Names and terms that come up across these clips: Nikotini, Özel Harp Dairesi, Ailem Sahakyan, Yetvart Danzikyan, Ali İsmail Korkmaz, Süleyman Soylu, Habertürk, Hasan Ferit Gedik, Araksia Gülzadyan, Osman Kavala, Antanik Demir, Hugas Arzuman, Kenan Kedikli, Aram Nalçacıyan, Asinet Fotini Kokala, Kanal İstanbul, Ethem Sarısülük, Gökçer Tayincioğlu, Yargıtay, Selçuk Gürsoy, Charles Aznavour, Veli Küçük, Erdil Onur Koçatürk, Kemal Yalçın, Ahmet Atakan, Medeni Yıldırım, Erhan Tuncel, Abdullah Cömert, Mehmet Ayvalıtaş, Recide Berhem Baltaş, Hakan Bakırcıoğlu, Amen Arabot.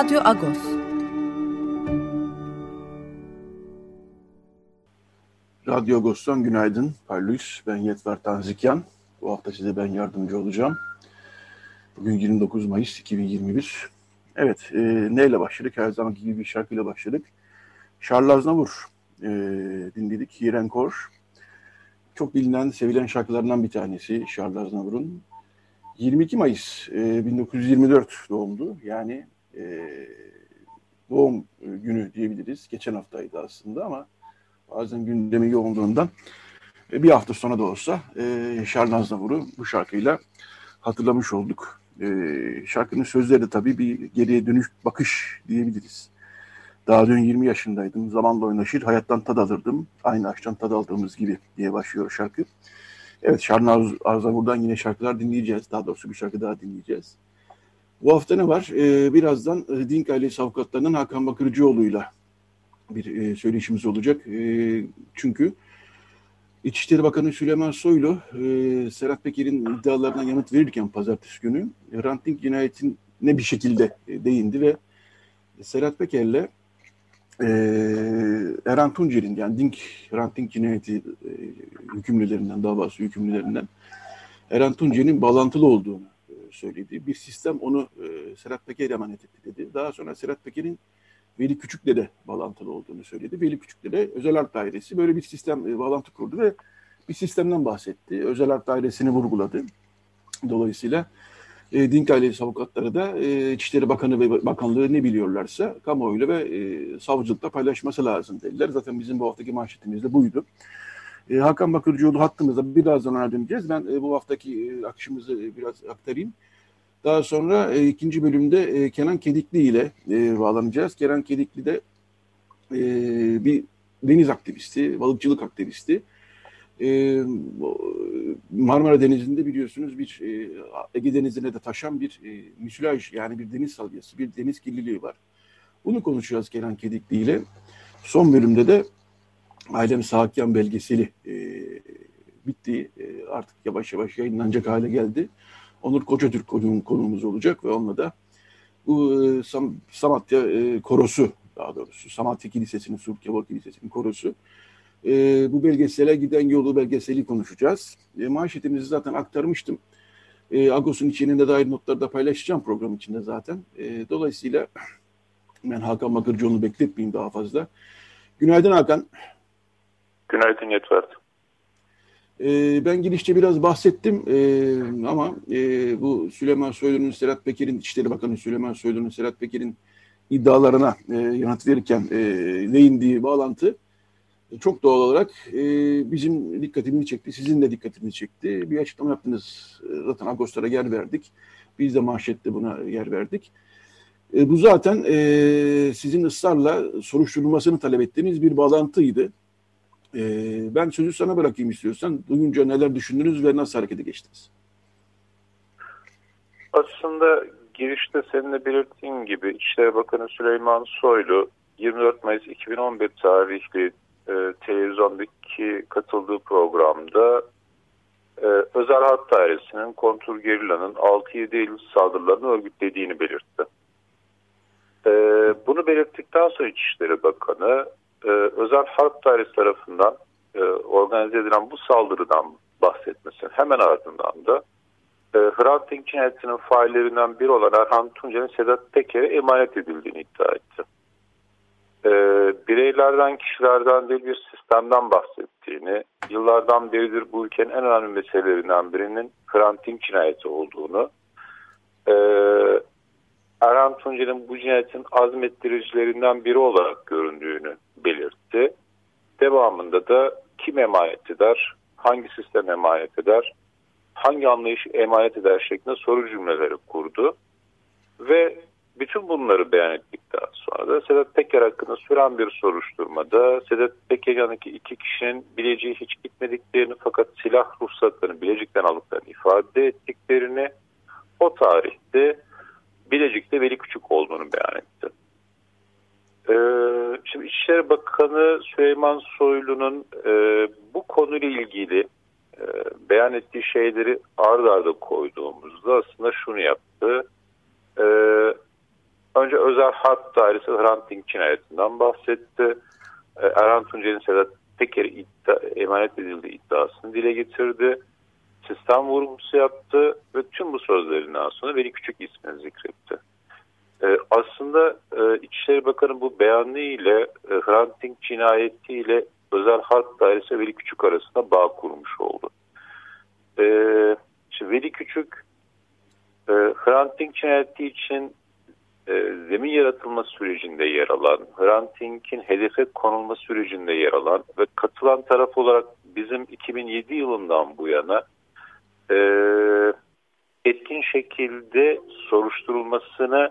Radyo Agos. Radyo Agos'tan günaydın. Parlus, ben Yetvart Danzikyan. Bu hafta size ben yardımcı olacağım. Bugün 29 Mayıs 2021. Evet, neyle başladık? Her zamanki gibi bir şarkıyla başladık. Charles Aznavour dinledik. Yirenkor. Çok bilinen, sevilen şarkılarından bir tanesi Charles Aznavour'un. 22 Mayıs 1924 doğumlu. Yani doğum günü diyebiliriz. Geçen haftaydı aslında ama bazen gündemi yoğunluğundan bir hafta sonra da olsa Charles Aznavour'u bu şarkıyla hatırlamış olduk. Şarkının sözleri de tabii bir geriye dönüş bakış diyebiliriz. Daha dün 20 yaşındaydım. Zamanla oynaşır, hayattan tad alırdım. Aynı aşktan tad aldığımız gibi diye başlıyor şarkı. Evet, Charles Aznavour'dan yine şarkılar dinleyeceğiz. Daha doğrusu bir şarkı daha dinleyeceğiz. Bu hafta ne var? Birazdan Dink ailesi avukatlarının Hakan Bakırcıoğlu'yla bir söyleşimiz olacak. Çünkü İçişleri Bakanı Süleyman Soylu, Sedat Peker'in iddialarına yanıt verirken pazartesi günü Hrant Dink cinayetine bir şekilde değindi ve Sedat Peker'le Erhan Tuncel'in, yani Hrant Dink cinayeti hükümlülerinden, davası hükümlülerinden Erhan Tuncel'in bağlantılı olduğunu söyledi. Bir sistem onu Sedat Peker'e emanet etti dedi. Daha sonra Sedat Peker'in Veli Küçük'le de bağlantılı olduğunu söyledi. Veli Küçük'le de Özel Harp Dairesi böyle bir sistem bağlantı kurdu ve bir sistemden bahsetti. Özel Harp Dairesi'ni vurguladı. Dolayısıyla Dink ailesi avukatları da İçişleri Bakanı ve Bakanlığı ne biliyorlarsa kamuoyuyla ve savcılıkla paylaşması lazım dediler. Zaten bizim bu haftaki manşetimiz de buydu. Hakan Bakırcıoğlu hattımızda, birazdan ona döneceğiz. Ben bu haftaki akışımızı biraz aktarayım. Daha sonra ikinci bölümde Kenan Kedikli ile bağlanacağız. Kenan Kedikli de bir deniz aktivisti, balıkçılık aktivisti. Marmara Denizi'nde biliyorsunuz bir Ege Denizi'ne de taşan bir müsilaj, yani bir deniz salyası, bir deniz kirliliği var. Bunu konuşacağız Kenan Kedikli ile. Son bölümde de Ailem Sahakyan belgeseli bitti. Artık yavaş yavaş yayınlanacak hale geldi. Onur Koçatürk konuğumuz olacak ve onunla da bu Samatya korosu, daha doğrusu Samatya Kilisesi'nin, Surkeva Kilisesi'nin korosu. Bu belgesele giden yolu belgeseli konuşacağız. Manşetimizi zaten aktarmıştım. Agos'un içeriğine dair notları da paylaşacağım program içinde zaten. Dolayısıyla ben Hakan Bakırcıoğlu'nu bekletmeyeyim daha fazla. Günaydın Hakan. Günaydın Yetvart. Ben girişte biraz bahsettim ama bu Süleyman Soylu'nun, Sedat Peker'in, İçişleri Bakanı Süleyman Soylu'nun, Sedat Peker'in iddialarına yanıt verirken değindiği bağlantı çok doğal olarak bizim dikkatimizi çekti, sizin de dikkatinizi çekti. Bir açıklama yaptınız, zaten Ağustos'a yer verdik, biz de manşette buna yer verdik. Bu zaten sizin ısrarla soruşturulmasını talep ettiğiniz bir bağlantıydı. Ben sözü sana bırakayım istiyorsan. Duyunca neler düşündünüz ve nasıl harekete geçtiniz? Aslında girişte senin de belirttiğin gibi İçişleri Bakanı Süleyman Soylu 24 Mayıs 2011 tarihli televizyondaki katıldığı programda Özel Harp Dairesi'nin kontrgerillanın 6-7 Eylül saldırılarını örgütlediğini belirtti. Bunu belirttikten sonra İçişleri Bakanı Özel Harp Dairesi tarafından organize edilen bu saldırıdan bahsetmesinin hemen ardından da Hrant Dink cinayetinin faillerinden biri olan Erhan Tuncel'in Sedat Peker'e emanet edildiğini iddia etti. Bireylerden, kişilerden değil bir sistemden bahsettiğini, yıllardan beridir bu ülkenin en önemli meselelerinden birinin Hrant Dink cinayeti olduğunu, Erhan Tuncel'in bu cinayetin azmettiricilerinden biri olarak göründüğünü belirtti. Devamında da kim emanet eder, hangi sistem emanet eder, hangi anlayışı emanet eder şeklinde soru cümleleri kurdu. Ve bütün bunları beyan ettikten sonra da Sedat Peker hakkında süren bir soruşturmada Sedat Peker'deki iki kişinin Bilecik'e hiç gitmediklerini fakat silah ruhsatlarını Bilecik'ten aldıklarını ifade ettiklerini, o tarihte Bilecik'te Veli Küçük olduğunu beyan etti. Şimdi İçişleri Bakanı Süleyman Soylu'nun bu konuyla ilgili beyan ettiği şeyleri ard arda koyduğumuzda aslında şunu yaptı. Önce özel harp dairesi Hrant Dink cinayetinden bahsetti. Erhan Tuncel'in Sedat Peker'e emanet edildiği iddiasını dile getirdi. Sistem vurgusu yaptı ve tüm bu sözlerinden sonra Veli Küçük ismini zikretti. Aslında İçişleri Bakanı bu beyanı ile Hrant Dink cinayeti ile özel harp dairesi Veli Küçük arasında bağ kurmuş oldu. Şimdi Veli Küçük Hrant Dink cinayeti için zemin yaratılma sürecinde yer alan, Hrant Dink'in hedefe konulma sürecinde yer alan ve katılan taraf olarak bizim 2007 yılından bu yana etkin şekilde soruşturulmasını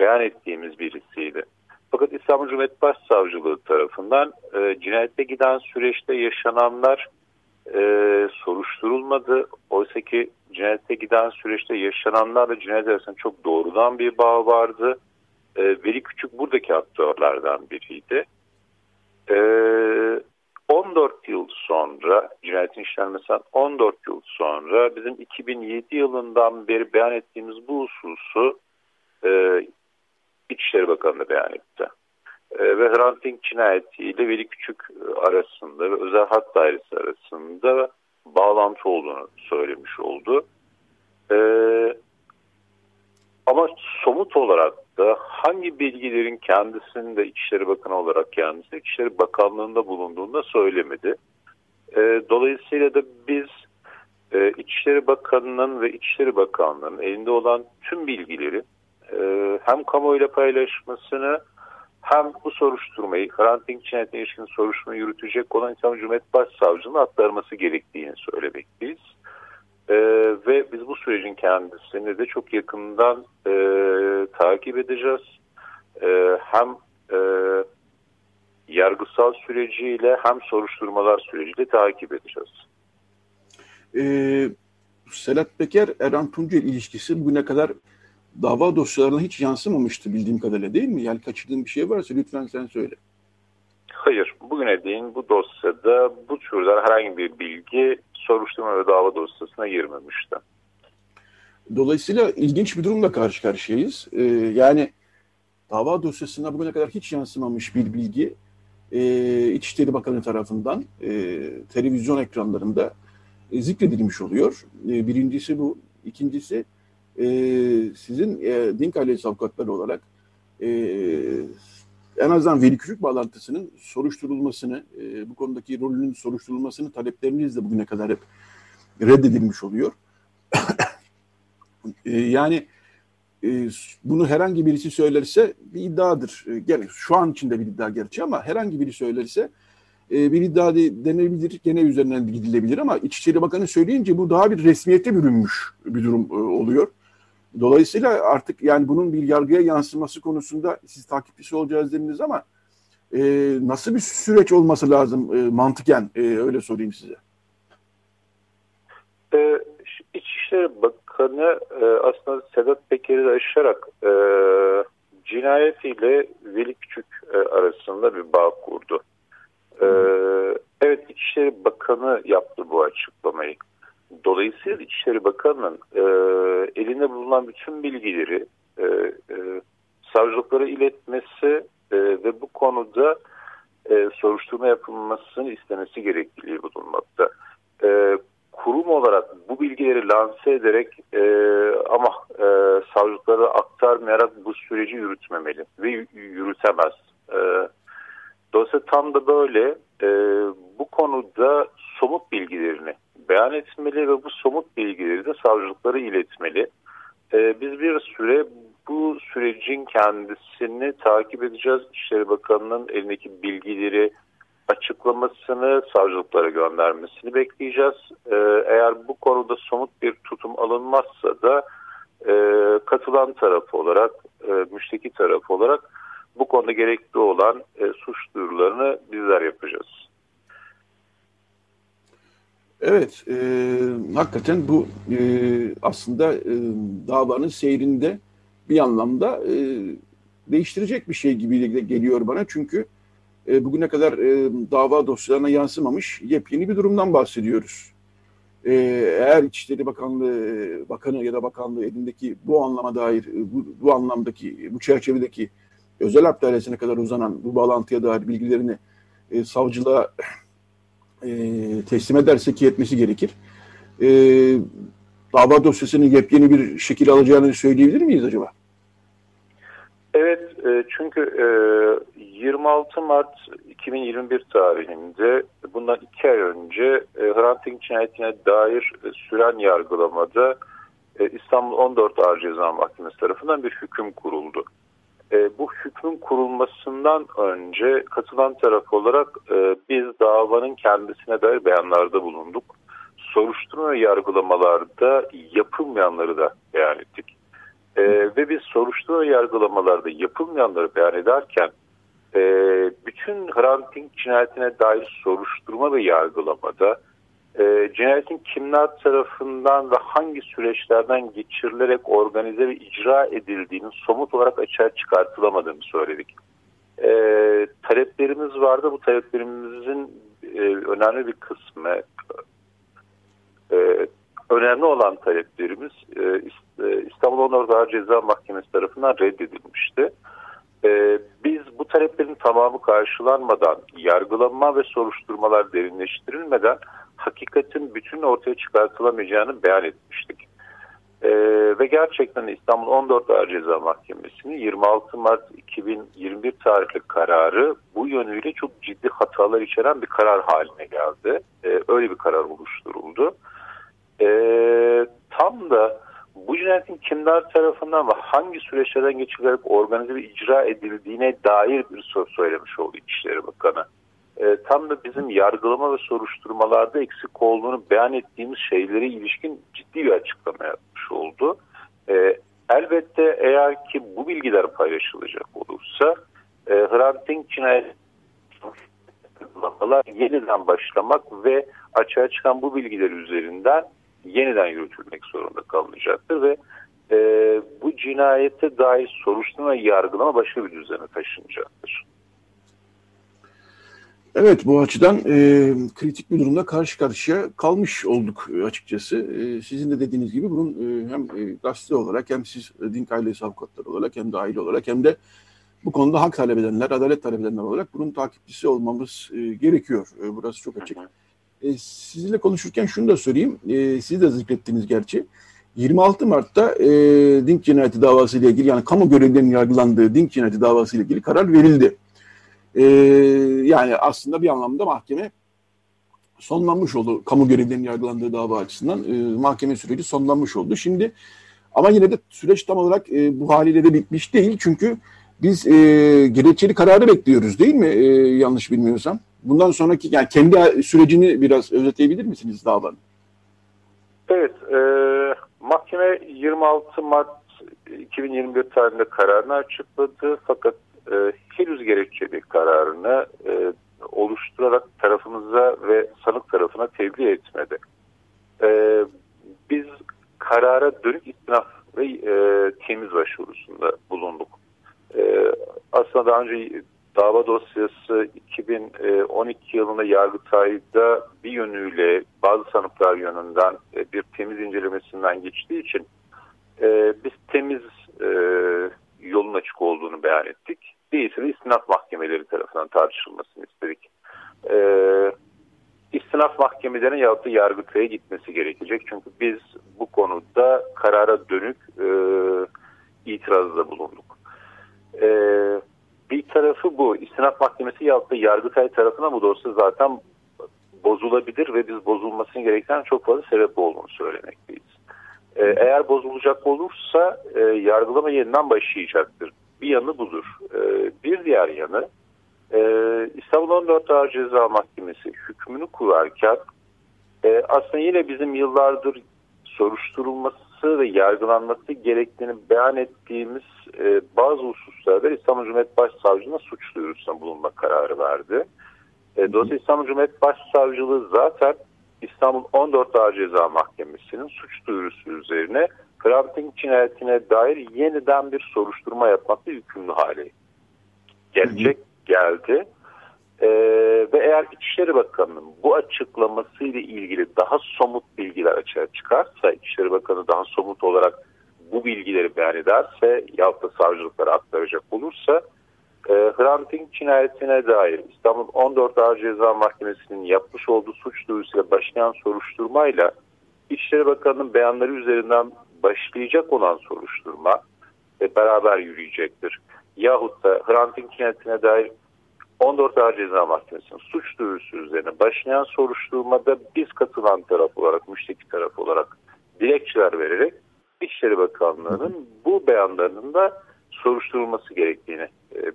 beyan ettiğimiz birisiydi. Fakat İstanbul Cumhuriyet Başsavcılığı tarafından cinayete giden süreçte yaşananlar soruşturulmadı. Oysa ki cinayete giden süreçte yaşananlarla cinayet arasında çok doğrudan bir bağ vardı. Veli Küçük buradaki aktörlerden biriydi. 14 yıl sonra, cinayetin işlenmesinden 14 yıl sonra bizim 2007 yılından beri beyan ettiğimiz bu hususu İçişleri Bakanlığı beyan etti. Ve Hrant Dink cinayeti ile Veli Küçük arasında ve özel harp dairesi arasında bağlantı olduğunu söylemiş oldu. Ama somut olarak da hangi bilgilerin kendisinin de İçişleri Bakanı olarak kendisi İçişleri Bakanlığı'nda bulunduğunu da söylemedi. Dolayısıyla da biz İçişleri Bakanı'nın ve İçişleri Bakanlığı'nın elinde olan tüm bilgileri hem kamuoyuyla paylaşmasını hem bu soruşturmayı, Hrant Dink cinayetine ilişkin soruşturmayı yürütecek olan İstanbul Cumhuriyet Başsavcılığı'nın aktarması gerektiğini söylemekteyiz. Ve biz bu sürecin kendisini de çok yakından takip edeceğiz. Hem yargısal süreciyle hem soruşturmalar süreciyle takip edeceğiz. Sedat Peker, Erhan Tuncel ilişkisi bugüne kadar dava dosyalarına hiç yansımamıştı bildiğim kadarıyla, değil mi? Yani kaçırdığın bir şey varsa lütfen sen söyle. Hayır, bugüne değin bu dosyada bu türden herhangi bir bilgi soruşturma ve dava dosyasına girmemişti. Dolayısıyla ilginç bir durumla karşı karşıyayız. Yani dava dosyasına bugüne kadar hiç yansımamış bir bilgi İçişleri Bakanı tarafından televizyon ekranlarında zikredilmiş oluyor. Birincisi bu, ikincisi sizin Dink ailesi avukatları olarak en azından Veli Küçük bağlantısının soruşturulmasını, bu konudaki rolünün soruşturulmasını talepleriniz de bugüne kadar hep reddedilmiş oluyor. Yani bunu herhangi birisi söylerse bir iddiadır. Yani şu an içinde bir iddia gerçi ama herhangi biri söylerse bir iddia denebilir, gene üzerinden gidilebilir ama İçişleri Bakanı söyleyince bu daha bir resmiyete bürünmüş bir durum oluyor. Dolayısıyla artık yani bunun bir yargıya yansıması konusunda siz takipçisi olacağız dediniz ama nasıl bir süreç olması lazım mantıken öyle sorayım size. İçişleri Bakanı aslında Sedat Peker'i de aşarak cinayet ile Veli Küçük arasında bir bağ kurdu. Evet, İçişleri Bakanı yaptı bu açıklamayı. Dolayısıyla İçişleri Bakanı'nın elinde bulunan bütün bilgileri savcılıklara iletmesi ve bu konuda soruşturma yapılmasını istemesi gerekliliği bulunmakta. Kurum olarak bu bilgileri lanse ederek ama savcılıklara aktarmayarak bu süreci yürütmemeli ve yürütemez. Dolayısıyla tam da böyle bu konuda somut bilgilerini beyan etmeli ve bu somut bilgileri de savcılıklara iletmeli. Biz bir süre bu sürecin kendisini takip edeceğiz. İçişleri Bakanı'nın elindeki bilgileri açıklama almasını, savcılıklara göndermesini bekleyeceğiz. Eğer bu konuda somut bir tutum alınmazsa da katılan taraf olarak, müşteki taraf olarak bu konuda gerekli olan suç duyurularını bizler yapacağız. Evet, hakikaten bu aslında davanın seyrinde bir anlamda değiştirecek bir şey gibi geliyor bana. Çünkü bugüne kadar dava dosyalarına yansımamış yepyeni bir durumdan bahsediyoruz. Eğer İçişleri Bakanlığı, Bakanı ya da Bakanlığı elindeki bu anlama dair, bu anlamdaki, bu çerçevedeki özel harp dairesine kadar uzanan bu bağlantıya dair bilgilerini savcılığa teslim ederse, ki etmesi gerekir, dava dosyasının yepyeni bir şekil alacağını söyleyebilir miyiz acaba? Evet, çünkü 26 Mart 2021 tarihinde, bundan 2 ay önce Hrant Dink cinayetine dair süren yargılamada İstanbul 14 Ağır Ceza Mahkemesi tarafından bir hüküm kuruldu. Bu hükmün kurulmasından önce katılan taraf olarak biz davanın kendisine dair beyanlarda bulunduk. Soruşturma ve yargılamalarda yapılmayanları da beyan ettik. Ve biz soruşturma ve yargılamalarda yapılmayanları beyan ederken bütün Hrant Dink cinayetine dair soruşturma ve yargılamada cinayetin kimler tarafından ve hangi süreçlerden geçirilerek organize ve icra edildiğini somut olarak açığa çıkartılamadığını söyledik. Taleplerimiz vardı. Bu taleplerimizin önemli bir kısmı, önemli olan taleplerimiz İstanbul 14. Ağır Ceza Mahkemesi tarafından reddedilmişti. Biz bu taleplerin tamamı karşılanmadan, yargılanma ve soruşturmalar derinleştirilmeden hakikatin bütün ortaya çıkartılamayacağını beyan etmiştik. Ve gerçekten İstanbul 14 Ağır Ceza Mahkemesi'nin 26 Mart 2021 tarihli kararı bu yönüyle çok ciddi hatalar içeren bir karar haline geldi. Öyle bir karar oluşturuldu. Tam da bu cinayetin kimler tarafından ve hangi süreçlerden geçirilerek organize ve icra edildiğine dair bir söz söylemiş oldu İçişleri Bakanı. Tam da bizim yargılama ve soruşturmalarda eksik olduğunu beyan ettiğimiz şeylere ilişkin ciddi bir açıklama yapmış oldu. Elbette eğer ki bu bilgiler paylaşılacak olursa Hrant Dink cinayeti yeniden başlamak ve açığa çıkan bu bilgiler üzerinden yeniden yürütülmek zorunda kalınacaktır ve bu cinayete dair soruşturma ve yargılama başka bir düzene taşınacaktır. Evet, bu açıdan kritik bir durumda karşı karşıya kalmış olduk açıkçası. Sizin de dediğiniz gibi bunun hem gazete olarak, hem siz Dink ailesi avukatları olarak, hem de aile olarak, hem de bu konuda hak talep edenler, adalet talep edenler olarak bunun takipçisi olmamız gerekiyor. Burası çok açık. Sizinle konuşurken şunu da söyleyeyim. Siz de zikrettiniz gerçi. 26 Mart'ta Dink cinayeti davası ile ilgili, yani kamu görevlilerinin yargılandığı Dink cinayeti davası ile ilgili karar verildi. Yani aslında bir anlamda mahkeme sonlanmış oldu. Kamu görevlilerinin yargılandığı dava açısından mahkeme süreci sonlanmış oldu. Şimdi ama yine de süreç tam olarak bu haliyle de bitmiş değil. Çünkü biz gerekçeli kararı bekliyoruz değil mi? Yanlış bilmiyorsam. Bundan sonraki, yani kendi sürecini biraz özetleyebilir misiniz davanın? Evet, mahkeme 26 Mart 2021 tarihinde kararını açıkladı. Fakat henüz gerekçeli kararını oluşturarak tarafımıza ve sanık tarafına tebliğ etmedi. Biz karara dönük istinaf ve temiz başvurusunda bulunduk. Aslında daha önce dava dosyası 2012 yılında Yargıtay'da bir yönüyle bazı sanıklar yönünden bir temiz incelemesinden geçtiği için biz temiz yolun açık olduğunu beyan ettik. Değilse de istinaf mahkemeleri tarafından tartışılmasını istedik. İstinaf mahkemelerine yahut da Yargıtay'a gitmesi gerekecek. Çünkü biz bu konuda karara dönük itirazda bulunduk. Bir tarafı bu. İstinaf mahkemesi yahut da Yargıtay tarafından bu dosya zaten bozulabilir ve biz bozulmasını gerektiren çok fazla sebep olduğunu söylemekteyiz. Eğer bozulacak olursa yargılama yeniden başlayacaktır. Bir yanı budur. Bir diğer yanı İstanbul 14 Ağır Ceza Mahkemesi hükmünü kurarken aslında yine bizim yıllardır soruşturulması ve yargılanması gerektiğini beyan ettiğimiz bazı hususlarda İstanbul Cumhuriyet Başsavcılığı'na suç duyurusunda bulunma kararı verdi. Dolayısıyla İstanbul Cumhuriyet Başsavcılığı zaten İstanbul 14 Ağır Ceza Mahkemesi'nin suç duyurusu üzerine Hrant Dink cinayetine dair yeniden bir soruşturma yapmakla yükümlü hale geldi. Ve eğer İçişleri Bakanı'nın bu açıklamasıyla ilgili daha somut bilgiler açığa çıkarsa, İçişleri Bakanı daha somut olarak bu bilgileri beyan ederse yahut da savcılıklara aktaracak olursa Hrant Dink cinayetine dair İstanbul 14 Ağır Ceza Mahkemesi'nin yapmış olduğu suç duyurusuyla başlayan soruşturmayla İçişleri Bakanı'nın beyanları üzerinden başlayacak olan soruşturma beraber yürüyecektir. Yahut da Hrant Dink cinayetine dair 14 Ağır Ceza Mahkemesi'nin suç duyurusu üzerine başlayan soruşturmada biz katılan taraf olarak, müşteki taraf olarak dilekçeler vererek İçişleri Bakanlığı'nın bu beyanlarının da soruşturulması gerektiğini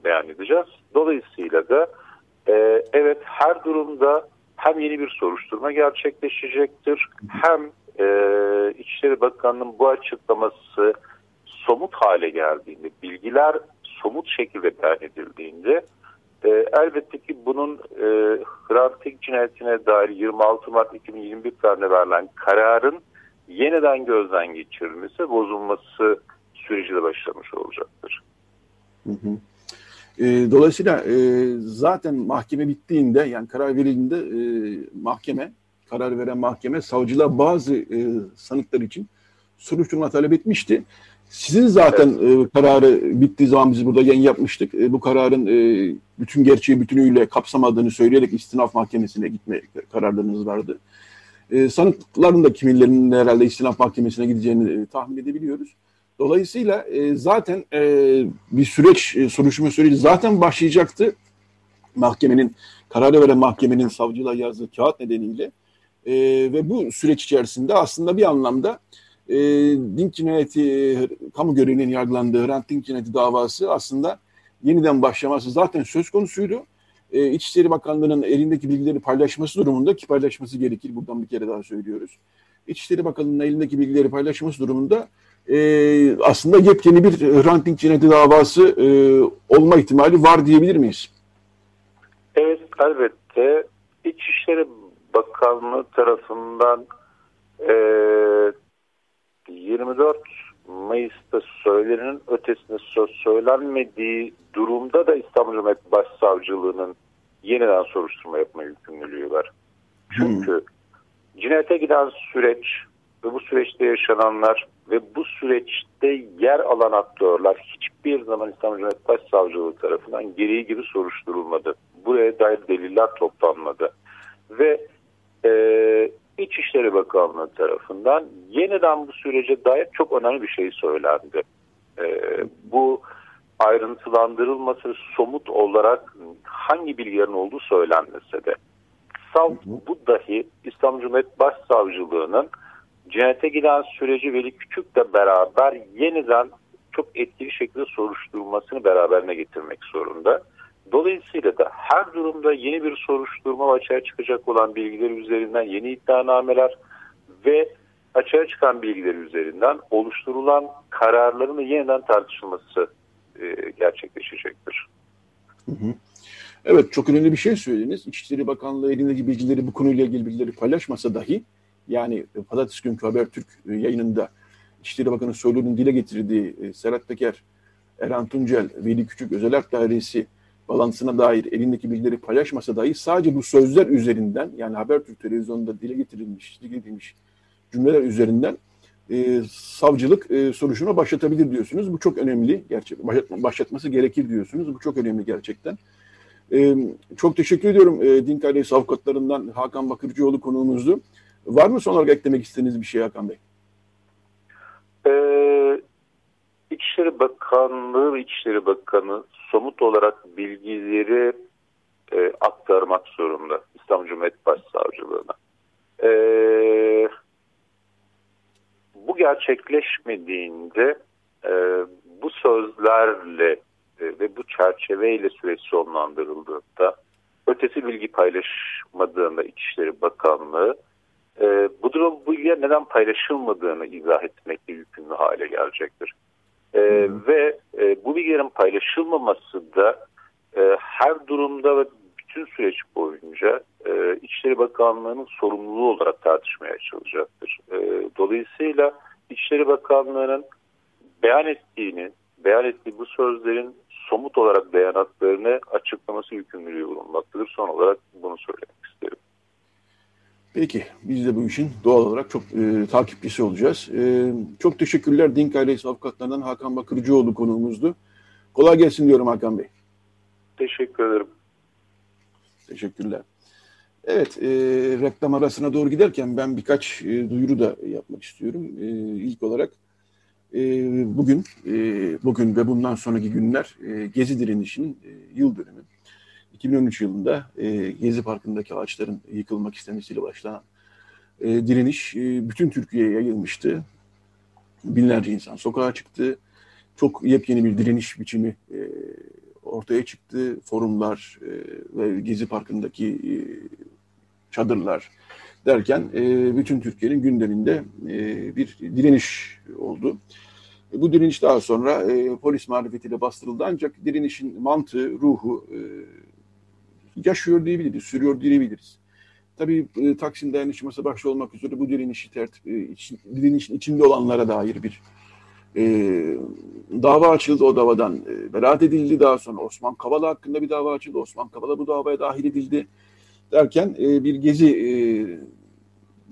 beyan edeceğiz. Dolayısıyla da evet, her durumda hem yeni bir soruşturma gerçekleşecektir, hem İçişleri Bakanı'nın bu açıklaması somut hale geldiğinde, bilgiler somut şekilde beyan edildiğinde elbette ki bunun Hrant Dink cinayetine dair 26 Mart 2021 tarihinde verilen kararın yeniden gözden geçirilmesi, bozulması süreci de başlamış olacaktır. Hı hı. Dolayısıyla zaten mahkeme bittiğinde, yani karar verildiğinde karar veren mahkeme savcılığa bazı sanıklar için soruşturma talep etmişti. Sizin zaten kararı bittiği zaman biz burada yayın yapmıştık. Bu kararın bütün gerçeği bütünüyle kapsamadığını söyleyerek istinaf mahkemesine gitme kararlarınız vardı. Sanıkların da kimilerinin herhalde istinaf mahkemesine gideceğini tahmin edebiliyoruz. Dolayısıyla zaten bir süreç, soruşturma süreci zaten başlayacaktı. Mahkemenin, kararı veren mahkemenin savcılığa yazdığı kağıt nedeniyle ve bu süreç içerisinde aslında bir anlamda Dink cinayeti, kamu görevliliğinin yargılandığı Hrant Dink cinayeti davası aslında yeniden başlaması zaten söz konusuydu. İçişleri Bakanlığı'nın elindeki bilgileri paylaşması durumunda, ki paylaşması gerekir, buradan bir kere daha söylüyoruz. İçişleri Bakanlığı'nın elindeki bilgileri paylaşması durumunda aslında yepyeni bir Hrant Dink cinayeti davası olma ihtimali var diyebilir miyiz? Evet, elbette. İçişleri Bakanlığı tarafından 24 Mayıs'ta söylenenin ötesinde söz söylenmediği durumda da İstanbul Cumhuriyet Başsavcılığı'nın yeniden soruşturma yapma yükümlülüğü var. Çünkü cinayete giden süreç ve bu süreçte yaşananlar ve bu süreçte yer alan aktörler hiçbir zaman İstanbul Cumhuriyet Başsavcılığı tarafından gereği gibi soruşturulmadı. Buraya dair deliller toplanmadı. Ve İçişleri Bakanlığı tarafından yeniden bu sürece dair çok önemli bir şey söylendi. Bu ayrıntılandırılması, somut olarak hangi bilgilerin olduğu söylenmese de bu dahi İstanbul Cumhuriyet Başsavcılığı'nın cinayete giden süreci Veli Küçük'le beraber yeniden çok etkili şekilde soruşturmasını beraberine getirmek zorunda. Dolayısıyla da her durumda yeni bir soruşturma, açığa çıkacak olan bilgiler üzerinden yeni iddianameler ve açığa çıkan bilgiler üzerinden oluşturulan kararların yeniden tartışılması gerçekleşecektir. Hı hı. Evet, çok önemli bir şey söylediniz. İçişleri Bakanlığı elindeki bilgileri, bu konuyla ilgili bilgileri paylaşmasa dahi, yani Pazartesi günkü Habertürk yayınında İçişleri Bakanı Soylu'nun dile getirdiği Sedat Peker, Erhan Tuncel, Veli Küçük Özel Harp Dairesi balansına dair elindeki bilgileri paylaşmasa dahi sadece bu sözler üzerinden, yani Habertürk televizyonunda dile getirilmiş cümleler üzerinden savcılık soruşturma başlatabilir diyorsunuz. Bu çok önemli. Başlatması gerekir diyorsunuz. Bu çok önemli gerçekten. Çok teşekkür ediyorum. Dink ailesi avukatlarından Hakan Bakırcıoğlu konuğumuzdu. Var mı son olarak eklemek istediğiniz bir şey Hakan Bey? İçişleri Bakanlığı ve İçişleri Bakanı somut olarak bilgileri aktarmak zorunda İstanbul Cumhuriyet Başsavcılığı'na. Bu gerçekleşmediğinde bu sözlerle ve bu çerçeveyle süreç sonlandırıldığında ötesi bilgi paylaşmadığında İçişleri Bakanlığı bu durum bu bilgiye neden paylaşılmadığını izah etmekle yükümlü hale gelecektir. Ve bu bilgilerin paylaşılmaması da her durumda ve bütün süreç boyunca İçişleri Bakanlığı'nın sorumluluğu olarak tartışmaya çalışacaktır. Dolayısıyla İçişleri Bakanlığı'nın beyan ettiği bu sözlerin somut olarak beyanatlarını açıklaması yükümlülüğü bulunmaktadır. Son olarak bunu söylemek isterim. Peki, biz de bu işin doğal olarak çok takipçisi olacağız. Çok teşekkürler. Dink Ailesi Avukatlarından Hakan Bakırcıoğlu konuğumuzdu. Kolay gelsin diyorum Hakan Bey. Teşekkür ederim. Teşekkürler. Evet, reklam arasına doğru giderken ben birkaç duyuru da yapmak istiyorum. İlk olarak bugün ve bundan sonraki günler Gezi direnişinin yıl dönümü. 2013 yılında Gezi Parkı'ndaki ağaçların yıkılmak istemesiyle başlanan direniş bütün Türkiye'ye yayılmıştı. Binlerce insan sokağa çıktı. Çok yepyeni bir direniş biçimi ortaya çıktı. Forumlar ve Gezi Parkı'ndaki çadırlar derken bütün Türkiye'nin gündeminde bir direniş oldu. Bu direniş daha sonra polis marifetiyle bastırıldı ancak direnişin mantığı, ruhu yaşıyor diyebiliriz, sürüyor diyebiliriz. Tabii Taksim dayanışması başta olmak üzere bu direnişin içinde olanlara dair bir dava açıldı. O davadan beraat edildi. Daha sonra Osman Kavala hakkında bir dava açıldı. Osman Kavala bu davaya dahil edildi derken bir Gezi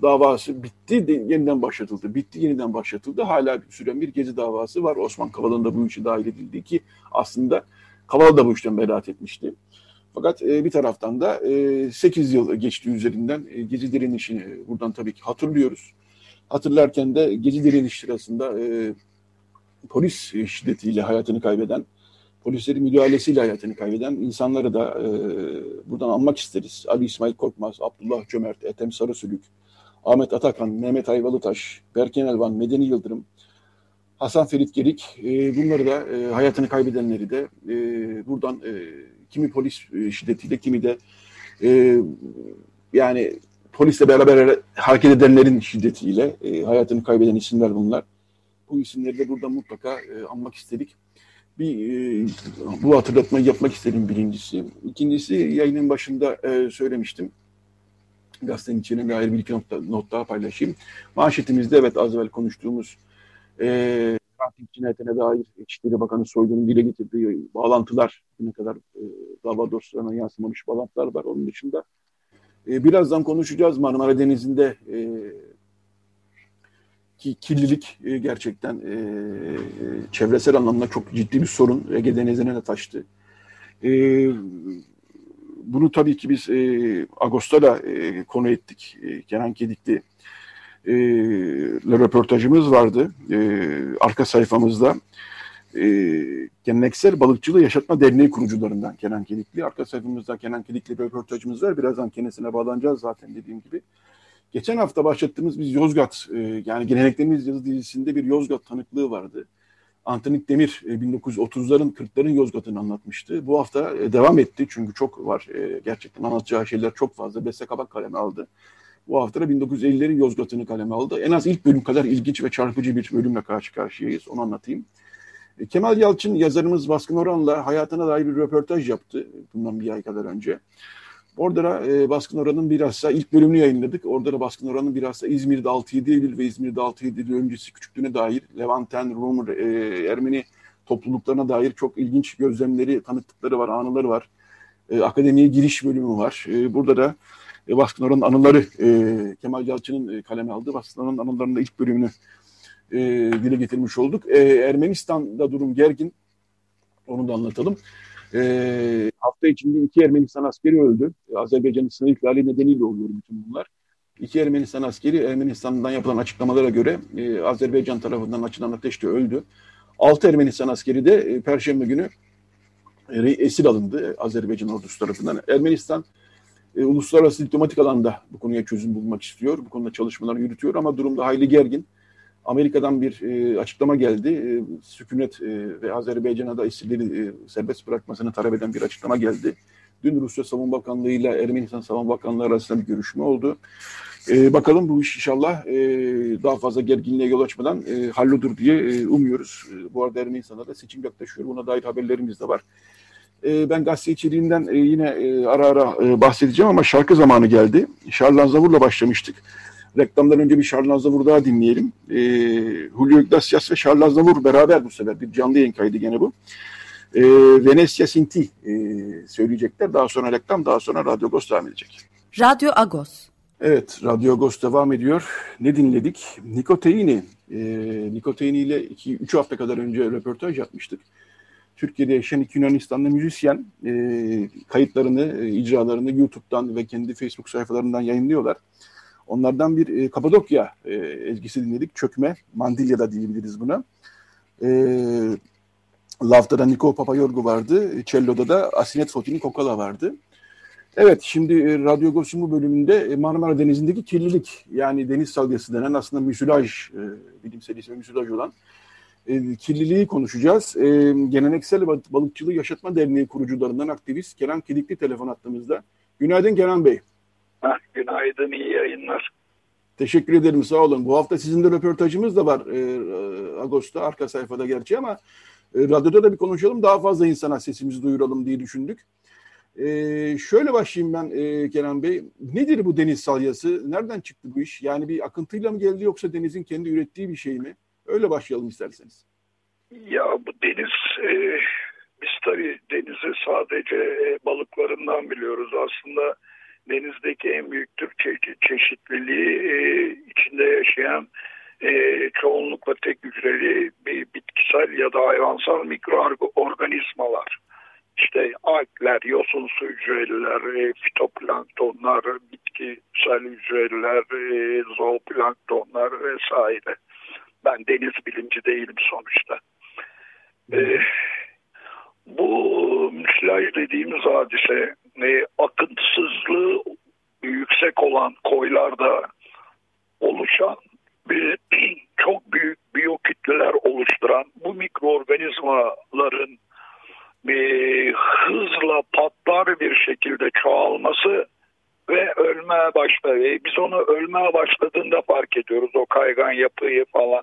davası bitti, yeniden başlatıldı. Bitti, yeniden başlatıldı. Hala süren bir Gezi davası var. Osman Kavala'nın da bu işe dahil edildi ki aslında Kavala da bu işten beraat etmişti. Fakat bir taraftan da 8 yıl geçti üzerinden Gezi direnişini buradan tabii ki hatırlıyoruz. Hatırlarken de Gezi direniş sırasında polis şiddetiyle hayatını kaybeden, polislerin müdahalesiyle hayatını kaybeden insanları da buradan anmak isteriz. Ali İsmail Korkmaz, Abdullah Cömert, Ethem Sarısülük, Ahmet Atakan, Mehmet Ayvalıtaş, Berkin Elvan, Medeni Yıldırım, Hasan Ferit Gedik, bunları da hayatını kaybedenleri de buradan kimi polis şiddetiyle, kimi de yani polisle beraber hareket edenlerin şiddetiyle hayatını kaybeden isimler bunlar. Bu isimleri de burada mutlaka anmak istedik. Bu hatırlatmayı yapmak istedim birincisi. İkincisi, yayının başında söylemiştim. Gazetenin içine dair bir iki not daha paylaşayım. Manşetimizde evet az evvel konuştuğumuz Hrant Dink cinayetine dair İçişleri Bakanı Soylu'nun dile getirdiği bağlantılar, ne kadar dava dosyalarına yansımamış bağlantılar var. Onun dışında birazdan konuşacağız. Marmara Denizi'nde ki kirlilik gerçekten çevresel anlamda çok ciddi bir sorun. Ege Denizi'ne de taştı. Bunu tabii ki biz Ağustos'ta da konu ettik. Kenan Kedikli röportajımız vardı. Arka sayfamızda Geleneksel Balıkçılığı Yaşatma Derneği kurucularından Kenan Kedikli. Arka sayfamızda Kenan Kedikli röportajımız var. Birazdan kendisine bağlanacağız zaten dediğim gibi. Geçen hafta başlattığımız biz Yozgat, yani Geleneklerimiz yazı dizisinde bir Yozgat tanıklığı vardı. Antanik Demir 1930'ların 40'ların Yozgat'ını anlatmıştı. Bu hafta devam etti çünkü çok var. Gerçekten anlatacağı şeyler çok fazla. Beste Kabak kaleme aldı. Bu hafta da 1950'lerin Yozgat'ını kaleme aldı. En az ilk bölüm kadar ilginç ve çarpıcı bir bölümle karşı karşıyayız. Onu anlatayım. Kemal Yalçın yazarımız Baskın Oran'la hayatına dair bir röportaj yaptı bundan bir ay kadar önce. Orada da Baskın Oran'ın bilhassa ilk bölümünü yayınladık. Orada da Baskın Oran'ın bilhassa İzmir'de 6-7 Eylül ve İzmir'de 6-7 Eylül öncesi küçüklüğüne dair Levanten, Rum, Ermeni topluluklarına dair çok ilginç gözlemleri, tanıklıkları var, anıları var. Akademiye giriş bölümü var. Burada da Baskın Oran'ın anıları, Kemal Yalçın'ın kaleme aldığı Baskın Oran'ın anılarının ilk bölümünü dile getirmiş olduk. Ermenistan'da durum gergin. Onu da anlatalım. Hafta içinde 2 Ermenistan askeri öldü. Azerbaycan'ın sınır ihlali nedeniyle oluyor bütün bunlar. 2 Ermenistan askeri Ermenistan'dan yapılan açıklamalara göre Azerbaycan tarafından açılan ateşte öldü. 6 Ermenistan askeri de Perşembe günü esir alındı Azerbaycan ordusu tarafından. Ermenistan uluslararası diplomatik alanda bu konuya çözüm bulmak istiyor. Bu konuda çalışmalar yürütüyor ama durumda hayli gergin. Amerika'dan bir açıklama geldi. Sükunet ve Azerbaycan'a da esirleri serbest bırakmasını talep eden bir açıklama geldi. Dün Rusya Savunma Bakanlığı ile Ermenistan Savunma Bakanlığı arasında bir görüşme oldu. Bakalım bu iş inşallah daha fazla gerginliğe yol açmadan hallolur diye umuyoruz. Bu arada Ermenistan'da da seçim yaklaşıyor. Buna dair haberlerimiz de var. Ben gazete içeriğinden yine ara ara bahsedeceğim ama şarkı zamanı geldi. Charles Aznavour'la başlamıştık. Reklamdan önce bir Charles Aznavour daha dinleyelim. Julio Iglesias ve Charles Aznavour beraber bu sefer. Bir canlı yayın kaydı gene bu. Venecia Sinti söyleyecekler. Daha sonra reklam, daha sonra Radyo Agos devam edecek. Radyo Agos. Evet, Radyo Agos devam ediyor. Ne dinledik? Nikotini. Nikotini ile 2-3 hafta kadar önce röportaj yapmıştık. Türkiye'de yaşayan iki Yunanistanlı müzisyen kayıtlarını, icralarını YouTube'dan ve kendi Facebook sayfalarından yayınlıyorlar. Onlardan bir Kapadokya ezgisi dinledik. Çökme, mandilya da diyebiliriz buna. Lavta'da Niko Papayorgu vardı. Cello'da da Asinet Fotini Kokala vardı. Evet, şimdi Radyo Agos'un bu bölümünde Marmara Denizi'ndeki kirlilik, yani deniz salgısı denen aslında müsilaj, bilimsel ismi müsilaj olan kirliliği konuşacağız. Geleneksel Balıkçılığı Yaşatma Derneği kurucularından aktivist Kenan Kedikli telefon attığımızda. Günaydın Kenan Bey. Günaydın, iyi yayınlar. Teşekkür ederim, sağ olun. Bu hafta sizin de röportajımız da var Ağustos'ta, arka sayfada gerçi ama radyoda da bir konuşalım, daha fazla insana sesimizi duyuralım diye düşündük. Şöyle başlayayım ben Kenan Bey. Nedir bu deniz salyası? Nereden çıktı bu iş? Yani bir akıntıyla mı geldi yoksa denizin kendi ürettiği bir şey mi? Öyle başlayalım isterseniz. Ya bu deniz, biz tabii denizi sadece balıklarından biliyoruz. Aslında denizdeki en büyük tür çeşitliliği içinde yaşayan çoğunlukla tek hücreli bir bitkisel ya da hayvansal mikroorganizmalar. İşte algler, yosunsu hücreliler, fitoplanktonlar, bitkisel hücreliler, zooplanktonlar vesaire. Ben deniz bilimci değilim sonuçta. Bu müsilaj dediğimiz hadise akıntısızlığı yüksek olan koylarda oluşan çok büyük biyokütleler oluşturan bu mikroorganizmaların hızla patlar bir şekilde çoğalması ve ölmeye başlıyor. Biz onu ölmeye başladığında fark ediyoruz, o kaygan yapıyı falan.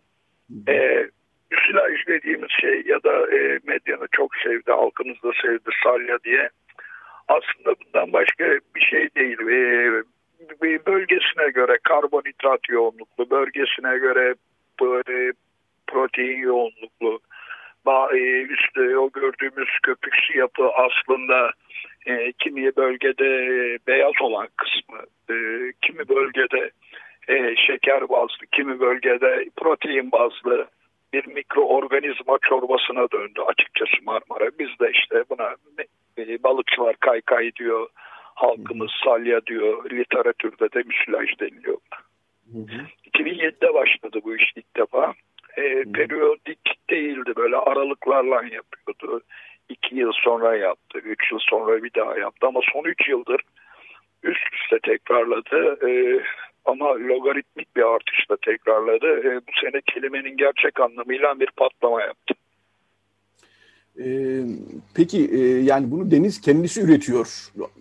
Müsilaj dediğimiz şey ya da medyada çok sevdi, halkımız da sevdi salya diye. Aslında bundan başka bir şey değil. Bölgesine göre karbonhidrat yoğunluklu, bölgesine göre protein yoğunluklu, üstte o gördüğümüz köpüksü yapı aslında kimi bölgede beyaz olan kısmı, kimi bölgede şeker bazlı, kimi bölgede protein bazlı bir mikroorganizma çorbasına döndü açıkçası Marmara. Biz de işte buna balıkçılar kaykay diyor, halkımız salya diyor, literatürde de müsilaj deniliyor. 2007'de başladı bu iş ilk defa. Periyodik değildi, böyle aralıklarla yapıyordu. 2 yıl sonra yaptı, 3 yıl sonra bir daha yaptı ama son 3 yıldır üst üste tekrarladı ama logaritmik bir artışla tekrarladı. Bu sene kelimenin gerçek anlamıyla bir patlama yaptı. Peki yani bunu deniz kendisi üretiyor,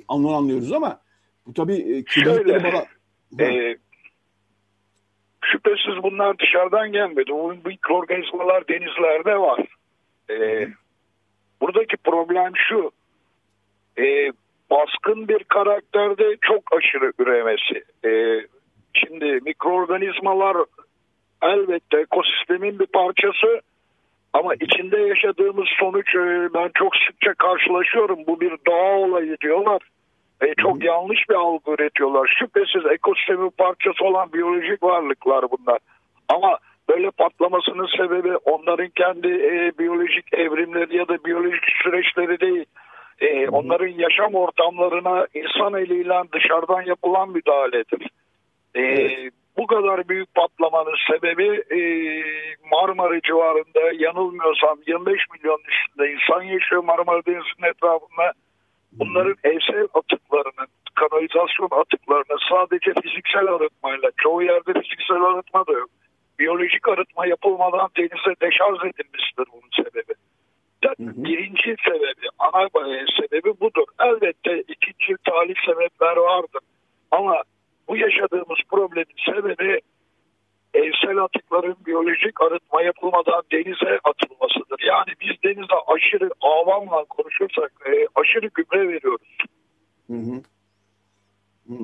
onu anlıyoruz ama bu tabii kirlilikleri bana... Şüphesiz bunlar dışarıdan gelmedi. O mikroorganizmalar denizlerde var. Buradaki problem şu. Baskın bir karakterde çok aşırı üremesi. Şimdi mikroorganizmalar elbette ekosistemin bir parçası ama içinde yaşadığımız sonuç, ben çok sıkça karşılaşıyorum. Bu bir doğa olayı diyorlar. Çok yanlış bir algı üretiyorlar. Şüphesiz ekosistemin parçası olan biyolojik varlıklar bunlar. Ama böyle patlamasının sebebi onların kendi biyolojik evrimleri ya da biyolojik süreçleri değil. Onların yaşam ortamlarına insan eliyle dışarıdan yapılan müdahaledir. Bu kadar büyük patlamanın sebebi Marmara civarında yanılmıyorsam 25 milyon üstünde insan yaşıyor Marmara Denizi'nin etrafında. Bunların evsel atıklarının, kanalizasyon atıklarının sadece fiziksel arıtmayla, çoğu yerde fiziksel arıtma da yok, biyolojik arıtma yapılmadan denize deşarj edilmiştir bunun sebebi. Birinci sebebi, ana sebebi budur. Elbette ikinci talih sebepler vardır. Ama bu yaşadığımız problemin sebebi evsel atıkların biyolojik arıtma yapılmadan denize atılmasıdır. Yani biz denize aşırı avamla konuşursak aşırı gübre veriyoruz. Hı hı. Hı.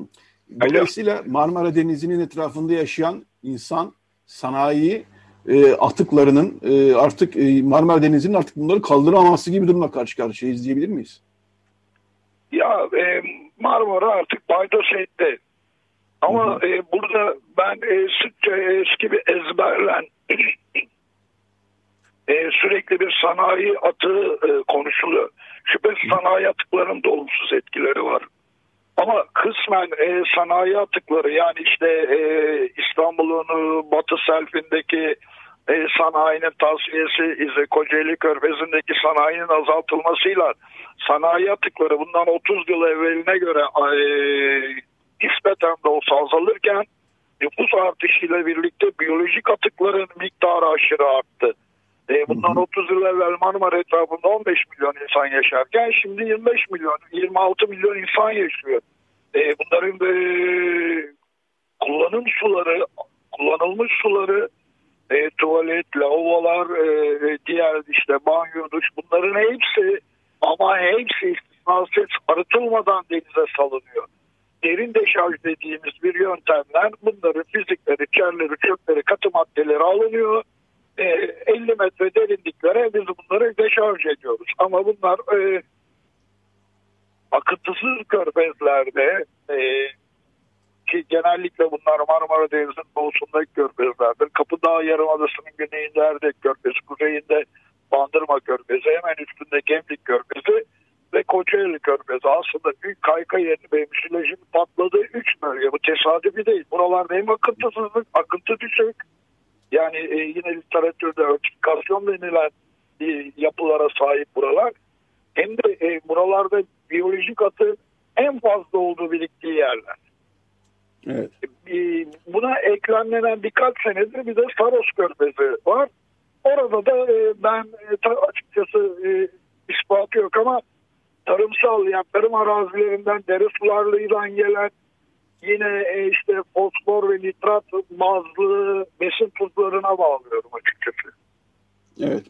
Dolayısıyla Marmara Denizi'nin etrafında yaşayan insan, sanayi atıklarının artık Marmara Denizi'nin artık bunları kaldıramaması gibi durumla karşı karşıyayız diyebilir miyiz? Ya Marmara artık paydos etti. Ama burada ben sıkça eski bir ezberlen sürekli bir sanayi atığı konuşuluyor. Şüphesiz sanayi atıklarının da olumsuz etkileri var. Ama kısmen sanayi atıkları, yani işte İstanbul'un Batı Selfindeki sanayinin tasfiyesi, Kocaeli Körfezi'ndeki sanayinin azaltılmasıyla sanayi atıkları bundan 30 yıl evveline göre nispeten de olsa azalırken nüfus artışıyla birlikte biyolojik atıkların miktarı aşırı arttı. Bundan 30 yıl evvel Marmara etrafında 15 milyon insan yaşarken şimdi 25 milyon, 26 milyon insan yaşıyor. Bunların kullanım suları, kullanılmış suları, tuvalet, lavabolar, diğer işte banyo, duş, bunların hepsi ama hepsi istisnasız arıtılmadan denize salınıyor. Derin deşarj dediğimiz bir yöntemden bunların fizikleri, çerleri, çöpleri, katı maddeleri alınıyor. 50 metre derinliklere biz bunları deşarj ediyoruz. Ama bunlar akıntısız körfezlerde ki genellikle bunlar Marmara Denizi'nin doğusundaki körfezlerdir. Kapıdağ Yarımadası'nın güneyinde Erdek Körfezi, kuzeyinde Bandırma Körfezi, hemen üstünde Gemlik Körfezi ve Kocaeli Körfezi. Aslında büyük kayka yerini beğenmişler. Şimdi patladığı 3 bölge. Bu tesadüfi değil. Buralarda hem akıntısızlık, akıntı düşük. Yani yine literatürde örtifikasyon denilen yapılara sahip buralar. Hem de buralarda biyolojik atığın en fazla olduğu biriktiği yerler. Evet. Buna eklemlenen birkaç senedir bir de Saros Körfezi var. Orada da ben açıkçası ispatı yok ama tarımsal yaptırım arazilerinden dere sularından gelen yine işte fosfor ve nitrat bazlı besin tuzlarına bağlıyorum açıkçası. Evet.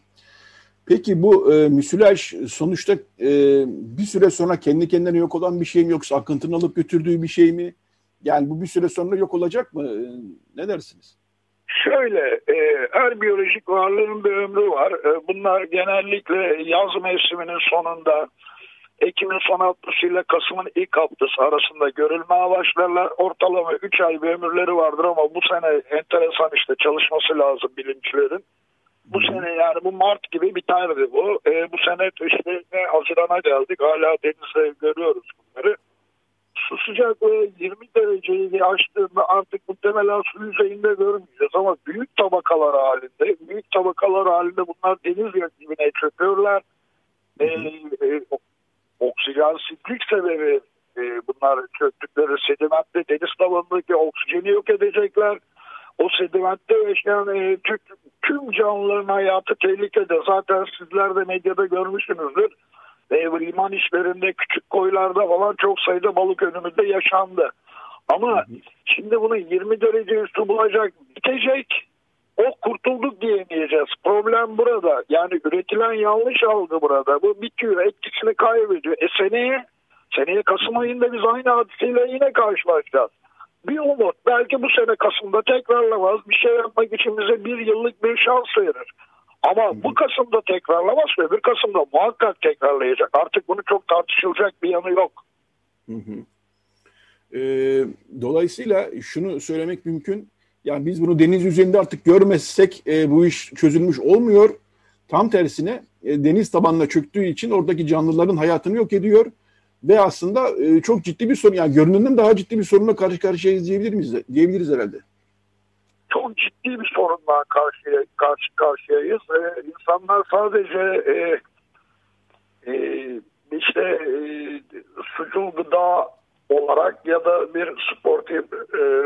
Peki bu müsilaj sonuçta bir süre sonra kendi kendine yok olan bir şey mi, yoksa akıntının alıp götürdüğü bir şey mi? Yani bu bir süre sonra yok olacak mı? Ne dersiniz? Şöyle, her biyolojik varlığın bir ömrü var. Bunlar genellikle yaz mevsiminin sonunda, Ekim'in son haftasıyla Kasım'ın ilk haftası arasında görülmeye başlarlar. Ortalama 3 ay bir ömürleri vardır ama bu sene enteresan, işte çalışması lazım bilimcilerin. Bu sene yani bu Mart gibi biterdi bu. Bu sene işte Haziran'a geldik, hala denizde görüyoruz bunları. Su sıcaklığı 20 dereceyi aştığında artık muhtemelen su yüzeyinde görmeyeceğiz ama büyük tabakalar halinde bunlar deniz yöntemine çöküyorlar. Oksijensizlik sebebi bunlar çöktükleri sedimentte deniz tabanındaki oksijeni yok edecekler. O sedimentte yaşayan tüm canlıların hayatı tehlikede. Zaten sizler de medyada görmüşsünüzdür. Liman işlerinde, küçük koylarda falan çok sayıda balık önümüzde yaşandı. Ama şimdi bunun 20 derece üstü bulacak, bitecek. Kurtulduk diyemeyeceğiz. Problem burada. Yani üretilen yanlış algı burada. Bu bitiyor, etkisini kaybediyor. Seneye Kasım ayında biz aynı hadiseyle yine karşılaşacağız. Bir umut. Belki bu sene Kasım'da tekrarlamaz. Bir şey yapmak için bize bir yıllık bir şans verir. Ama bu Kasım'da tekrarlamaz ve bir Kasım'da muhakkak tekrarlayacak. Artık bunu çok tartışılacak bir yanı yok. Dolayısıyla şunu söylemek mümkün. Yani biz bunu deniz yüzeyinde artık görmezsek bu iş çözülmüş olmuyor. Tam tersine deniz tabanına çöktüğü için oradaki canlıların hayatını yok ediyor. Ve aslında çok ciddi bir sorun, yani görünenden daha ciddi bir sorunla karşı karşıyayız diyebiliriz herhalde. Çok ciddi bir sorunla karşı karşıyayız. İnsanlar sadece işte sucul gıda olarak ya da bir sportif,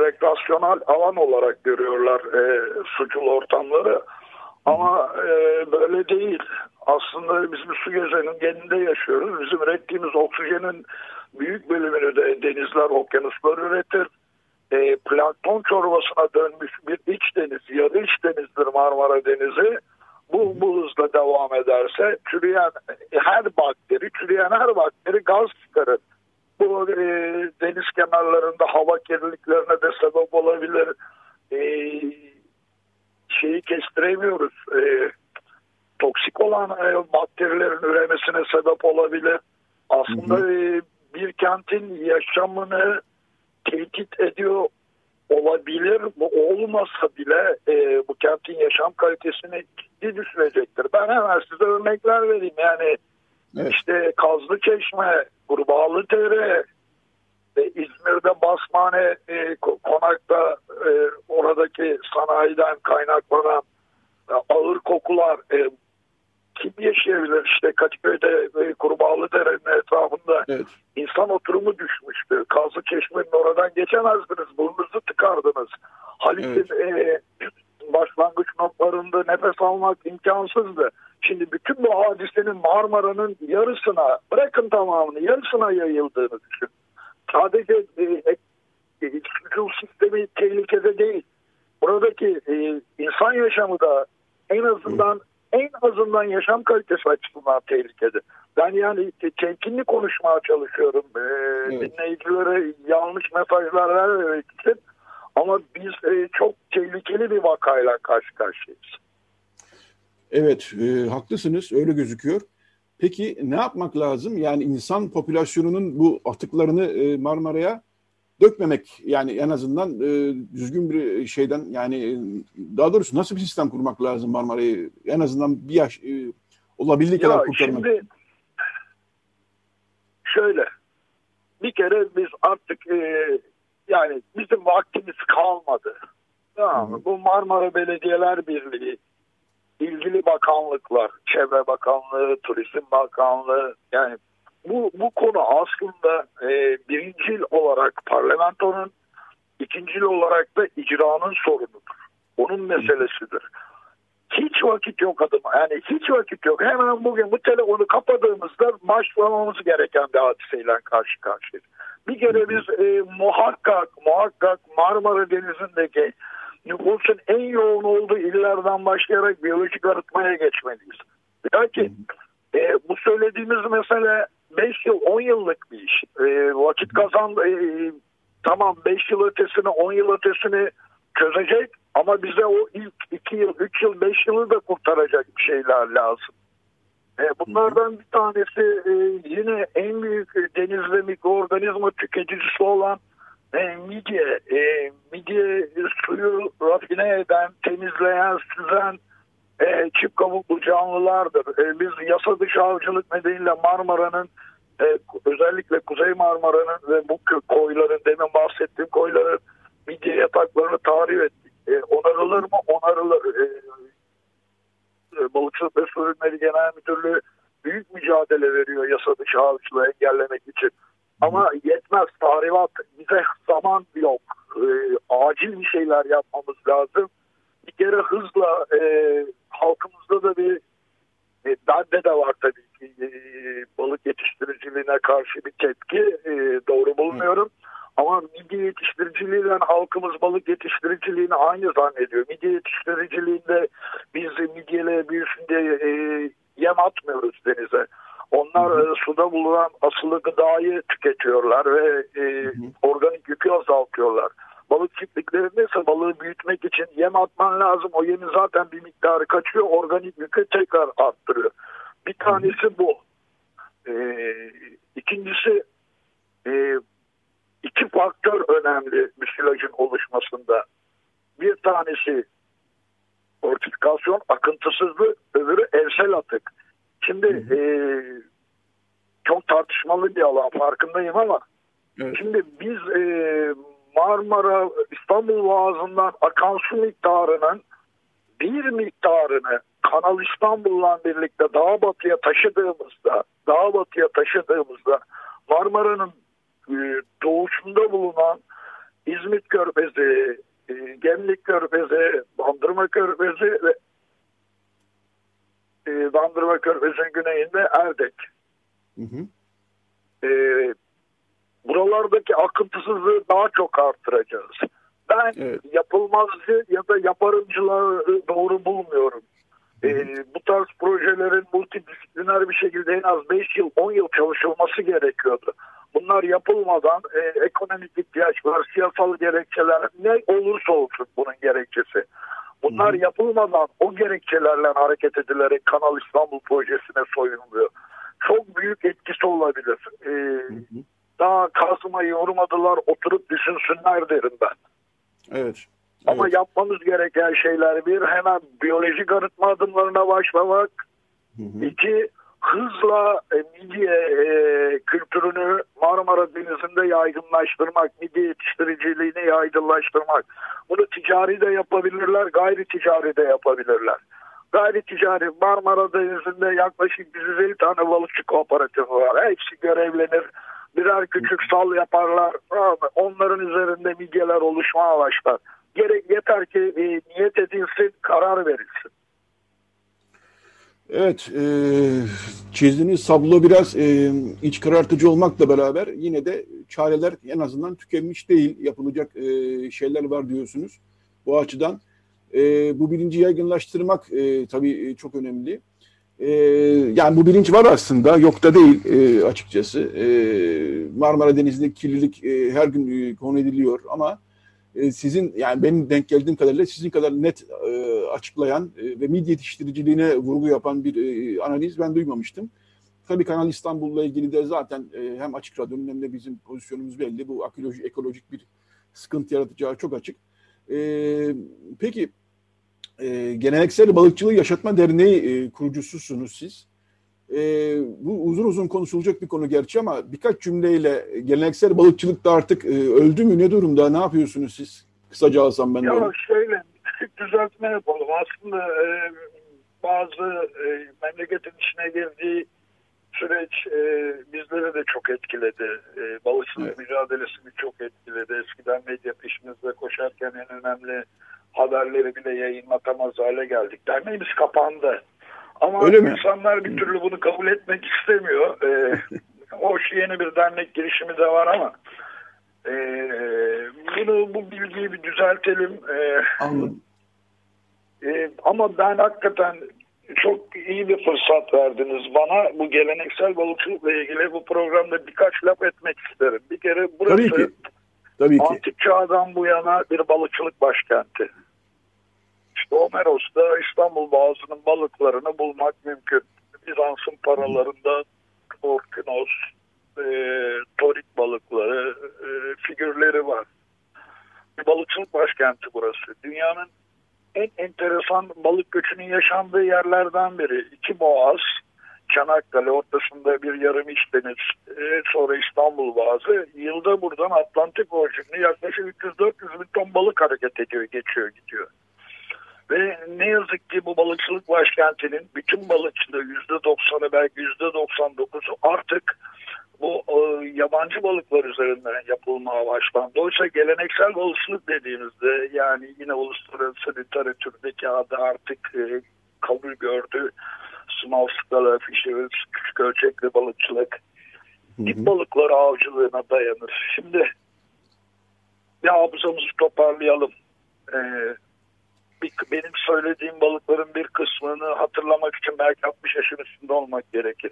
rekreasyonel alan olarak görüyorlar sucul ortamları. Ama böyle değil. Aslında biz su gezenin geninde yaşıyoruz. Bizim ürettiğimiz oksijenin büyük bölümünü de denizler, okyanuslar üretir. Plankton çorbasına dönmüş bir iç deniz, yarı iç denizdir Marmara Denizi. Bu hızla devam ederse çürüyen her bakteri gaz çıkarır. Bu deniz kenarlarında hava kirliliklerine de sebep olabilir. Şeyi kestiremiyoruz. Toksik olan bakterilerin üremesine sebep olabilir. Aslında bir kentin yaşamını tehdit ediyor olabilir. Bu olmasa bile bu kentin yaşam kalitesini ciddi düşürecektir. Ben hemen size örnekler vereyim. Yani evet. İşte Kazlıçeşme, Kurbağalıdere, İzmir'de Basmane Konak'ta oradaki sanayiden kaynaklanan ağır kokular kim yaşayabilir? İşte Kadıköy'de Kurbağalıdere'nin etrafında evet. İnsan oturumu düşmüştü. Kazlıçeşme'nin oradan geçemezdiniz. Burnunuzu tıkardınız. Halit'in evet. Başlangıç noktalarında nefes almak imkansızdı. Şimdi bütün bu hadisenin Marmara'nın yarısına, bırakın tamamını, yarısına yayıldığını düşün. Sadece sucul sistemi tehlikede değil. Buradaki insan yaşamı da en azından yaşam kalitesi açısından tehlikede. Ben yani temkinli konuşmaya çalışıyorum. Dinleyicilere yanlış mesajlar vermemek için. Ama biz çok tehlikeli bir vakayla karşı karşıyayız. Evet, haklısınız. Öyle gözüküyor. Peki ne yapmak lazım? Yani insan popülasyonunun bu atıklarını Marmara'ya dökmemek, yani en azından düzgün bir şeyden, yani daha doğrusu nasıl bir sistem kurmak lazım Marmara'yı? En azından bir yaş olabildiği kadar kurtarmak. Şimdi şöyle, bir kere biz artık yani bizim vaktimiz kalmadı. Tamam mı? Bu Marmara Belediyeler Birliği, ilgili bakanlıklar, Çevre Bakanlığı, Turizm Bakanlığı, yani bu konu aslında birincil olarak parlamentonun, ikincil olarak da icranın sorunudur. Onun meselesidir. Hiç vakit yok adım. Yani hiç vakit yok. Hemen bugün bu telefonu kapadığımızda başlamamız gereken bir hadiseyle karşı karşıyayız. Bir kere biz muhakkak Marmara Denizi'ndeki nüfusun en yoğun olduğu illerden başlayarak biyolojik arıtmaya geçmeliyiz. Lakin bu söylediğimiz mesele 5 yıl 10 yıllık bir iş. Vakit kazandı. Tamam, 5 yıl ötesini 10 yıl ötesini çözecek ama bize o ilk 2 yıl 3 yıl 5 yılı da kurtaracak bir şeyler lazım. Bunlardan bir tanesi yine en büyük denizde mikroorganizma tüketicisi olan midye. Midye suyu rafine eden, temizleyen, süzen çift kabuklu canlılardır. Biz yasa dışı avcılık nedeniyle Marmara'nın özellikle Kuzey Marmara'nın ve bu koyların, demin bahsettiğim koyların midye yataklarını tahrip ettik. Onarılır mı? Onarılır. Balıkçılık ve Su Ürünleri Genel Müdürlüğü büyük mücadele veriyor yasa dışı avcılığı engellemek için. Ama yetmez, tahribat, bize zaman yok. Acil bir şeyler yapmamız lazım. Bir kere hızla halkımızda da bir bende de var tabii ki balık yetiştiriciliğine karşı bir tepki. Doğru bulmuyorum. Ama midye yetiştiriciliğiyle halkımız balık yetiştiriciliğini aynı zannediyor. Midye yetiştiriciliğinde biz midyeyle büyüsün diye yem atmıyoruz denize. Onlar suda bulunan asılı gıdayı tüketiyorlar ve organik yükü azaltıyorlar. Balık çiftliklerinde ise balığı büyütmek için yem atman lazım. O yemin zaten bir miktarı kaçıyor. Organik yükü tekrar arttırıyor. Bir tanesi bu. İkincisi iki faktör önemli müsilajın oluşmasında. Bir tanesi ortifikasyon, akıntısızlık, öbürü evsel atık. Şimdi çok tartışmalı bir alan, farkındayım ama şimdi biz Marmara İstanbul Boğazı'ndan akan su miktarının bir miktarını Kanal İstanbul'la birlikte daha batıya taşıdığımızda Marmara'nın doğusunda bulunan İzmit Körfezi, Gemlik Körfezi, Bandırma Körfezi ve Bandırma Körfezi'nin güneyinde Erdek. Hı hı. Buralardaki akıntısızlığı daha çok artıracağız. Ben evet, yapılmazcı ya da yaparımcılığa doğru bulmuyorum. Hı hı. Bu tarz projelerin multidisipliner bir şekilde en az 5 yıl 10 yıl çalışılması gerekiyordu. Bunlar yapılmadan ekonomik ihtiyaç var, siyasal gerekçeler, ne olursa olsun bunun gerekçesi. Bunlar hı hı, yapılmadan o gerekçelerle hareket edilerek Kanal İstanbul projesine soyunuluyor. Çok büyük etkisi olabilir. Hı hı. Daha kazmayı yormadılar, oturup düşünsünler derim ben. Evet. Ama evet, yapmamız gereken şeyler bir, hemen biyolojik arıtma adımlarına başlamak. Hı hı. İki, hızla midye kültürünü Marmara Denizi'nde yaygınlaştırmak, midye yetiştiriciliğini yaygınlaştırmak. Bunu ticari de yapabilirler, gayri ticari de yapabilirler. Gayri ticari, Marmara Denizi'nde yaklaşık 150 tane balıkçı kooperatifi var. Hepsi görevlenir, birer küçük sal yaparlar. Onların üzerinde midyeler oluşmaya başlar. Yeter ki niyet edilsin, karar verilsin. Evet, çizdiğiniz tablo biraz iç karartıcı olmakla beraber yine de çareler en azından tükenmiş değil. Yapılacak şeyler var diyorsunuz. Bu açıdan bu bilinci yaygınlaştırmak tabii çok önemli. Yani bu bilinç var aslında, yok da değil açıkçası. Marmara Denizi'ndeki kirlilik her gün konu ediliyor ama sizin, yani benim denk geldiğim kadarıyla sizin kadar net açıklayan ve midye yetiştiriciliğine vurgu yapan bir analiz ben duymamıştım. Tabii Kanal İstanbul'la ilgili de zaten hem Açık Radyo'nun hem de bizim pozisyonumuz belli. Bu ekolojik bir sıkıntı yaratacağı çok açık. Peki, Geleneksel Balıkçılığı Yaşatma Derneği kurucususunuz siz. Bu uzun konuşulacak bir konu gerçi ama birkaç cümleyle geleneksel balıkçılık da artık öldü mü, ne durumda, ne yapıyorsunuz siz? Kısaca alsam ben de. Ya şöyle, küçük düzeltme yapalım. Aslında bazı memleketin içine girdiği süreç bizleri de çok etkiledi. Balıkçılık evet, mücadelesini çok etkiledi. Eskiden medya peşimizde koşarken en önemli haberleri bile yayınlatamaz hale geldik. Derneğimiz kapandı. Ama öyle insanlar mi? Bir türlü bunu kabul etmek istemiyor. Hoş yeni bir dernek girişimi de var ama bu bilgiyi bir düzeltelim. Anladım. Ama ben hakikaten çok iyi bir fırsat verdiniz bana. Bu geleneksel balıkçılıkla ilgili bu programda birkaç laf etmek isterim. Bir kere burası Tabii ki. Antik çağdan bu yana bir balıkçılık başkenti. İşte Homeros'ta İstanbul Boğazı'nın balıklarını bulmak mümkün. Bizans'ın paralarında orkinos, torik balıkları, figürleri var. Bir balıkçılık başkenti burası. Dünyanın en enteresan balık göçünün yaşandığı yerlerden biri. İki boğaz, Çanakkale ortasında bir yarım iç deniz, sonra İstanbul Boğazı. Yılda buradan Atlantik orijinli yaklaşık 300-400 bin ton balık hareket ediyor, geçiyor, gidiyor. Ve ne yazık ki bu balıkçılık başkentinin bütün balıkçılığı %90'ı belki %99'u artık bu yabancı balıklar üzerinden yapılmaya başlandı. Oysa geleneksel balıkçılık dediğimizde, yani yine uluslararası literatürdeki adı artık kabul gördü. Small scale fisheries, küçük ölçekli balıkçılık, dip balıkları avcılığına dayanır. Şimdi bir hafızamızı toparlayalım. Benim söylediğim balıkların bir kısmını hatırlamak için belki 60 yaşın üstünde olmak gerekir.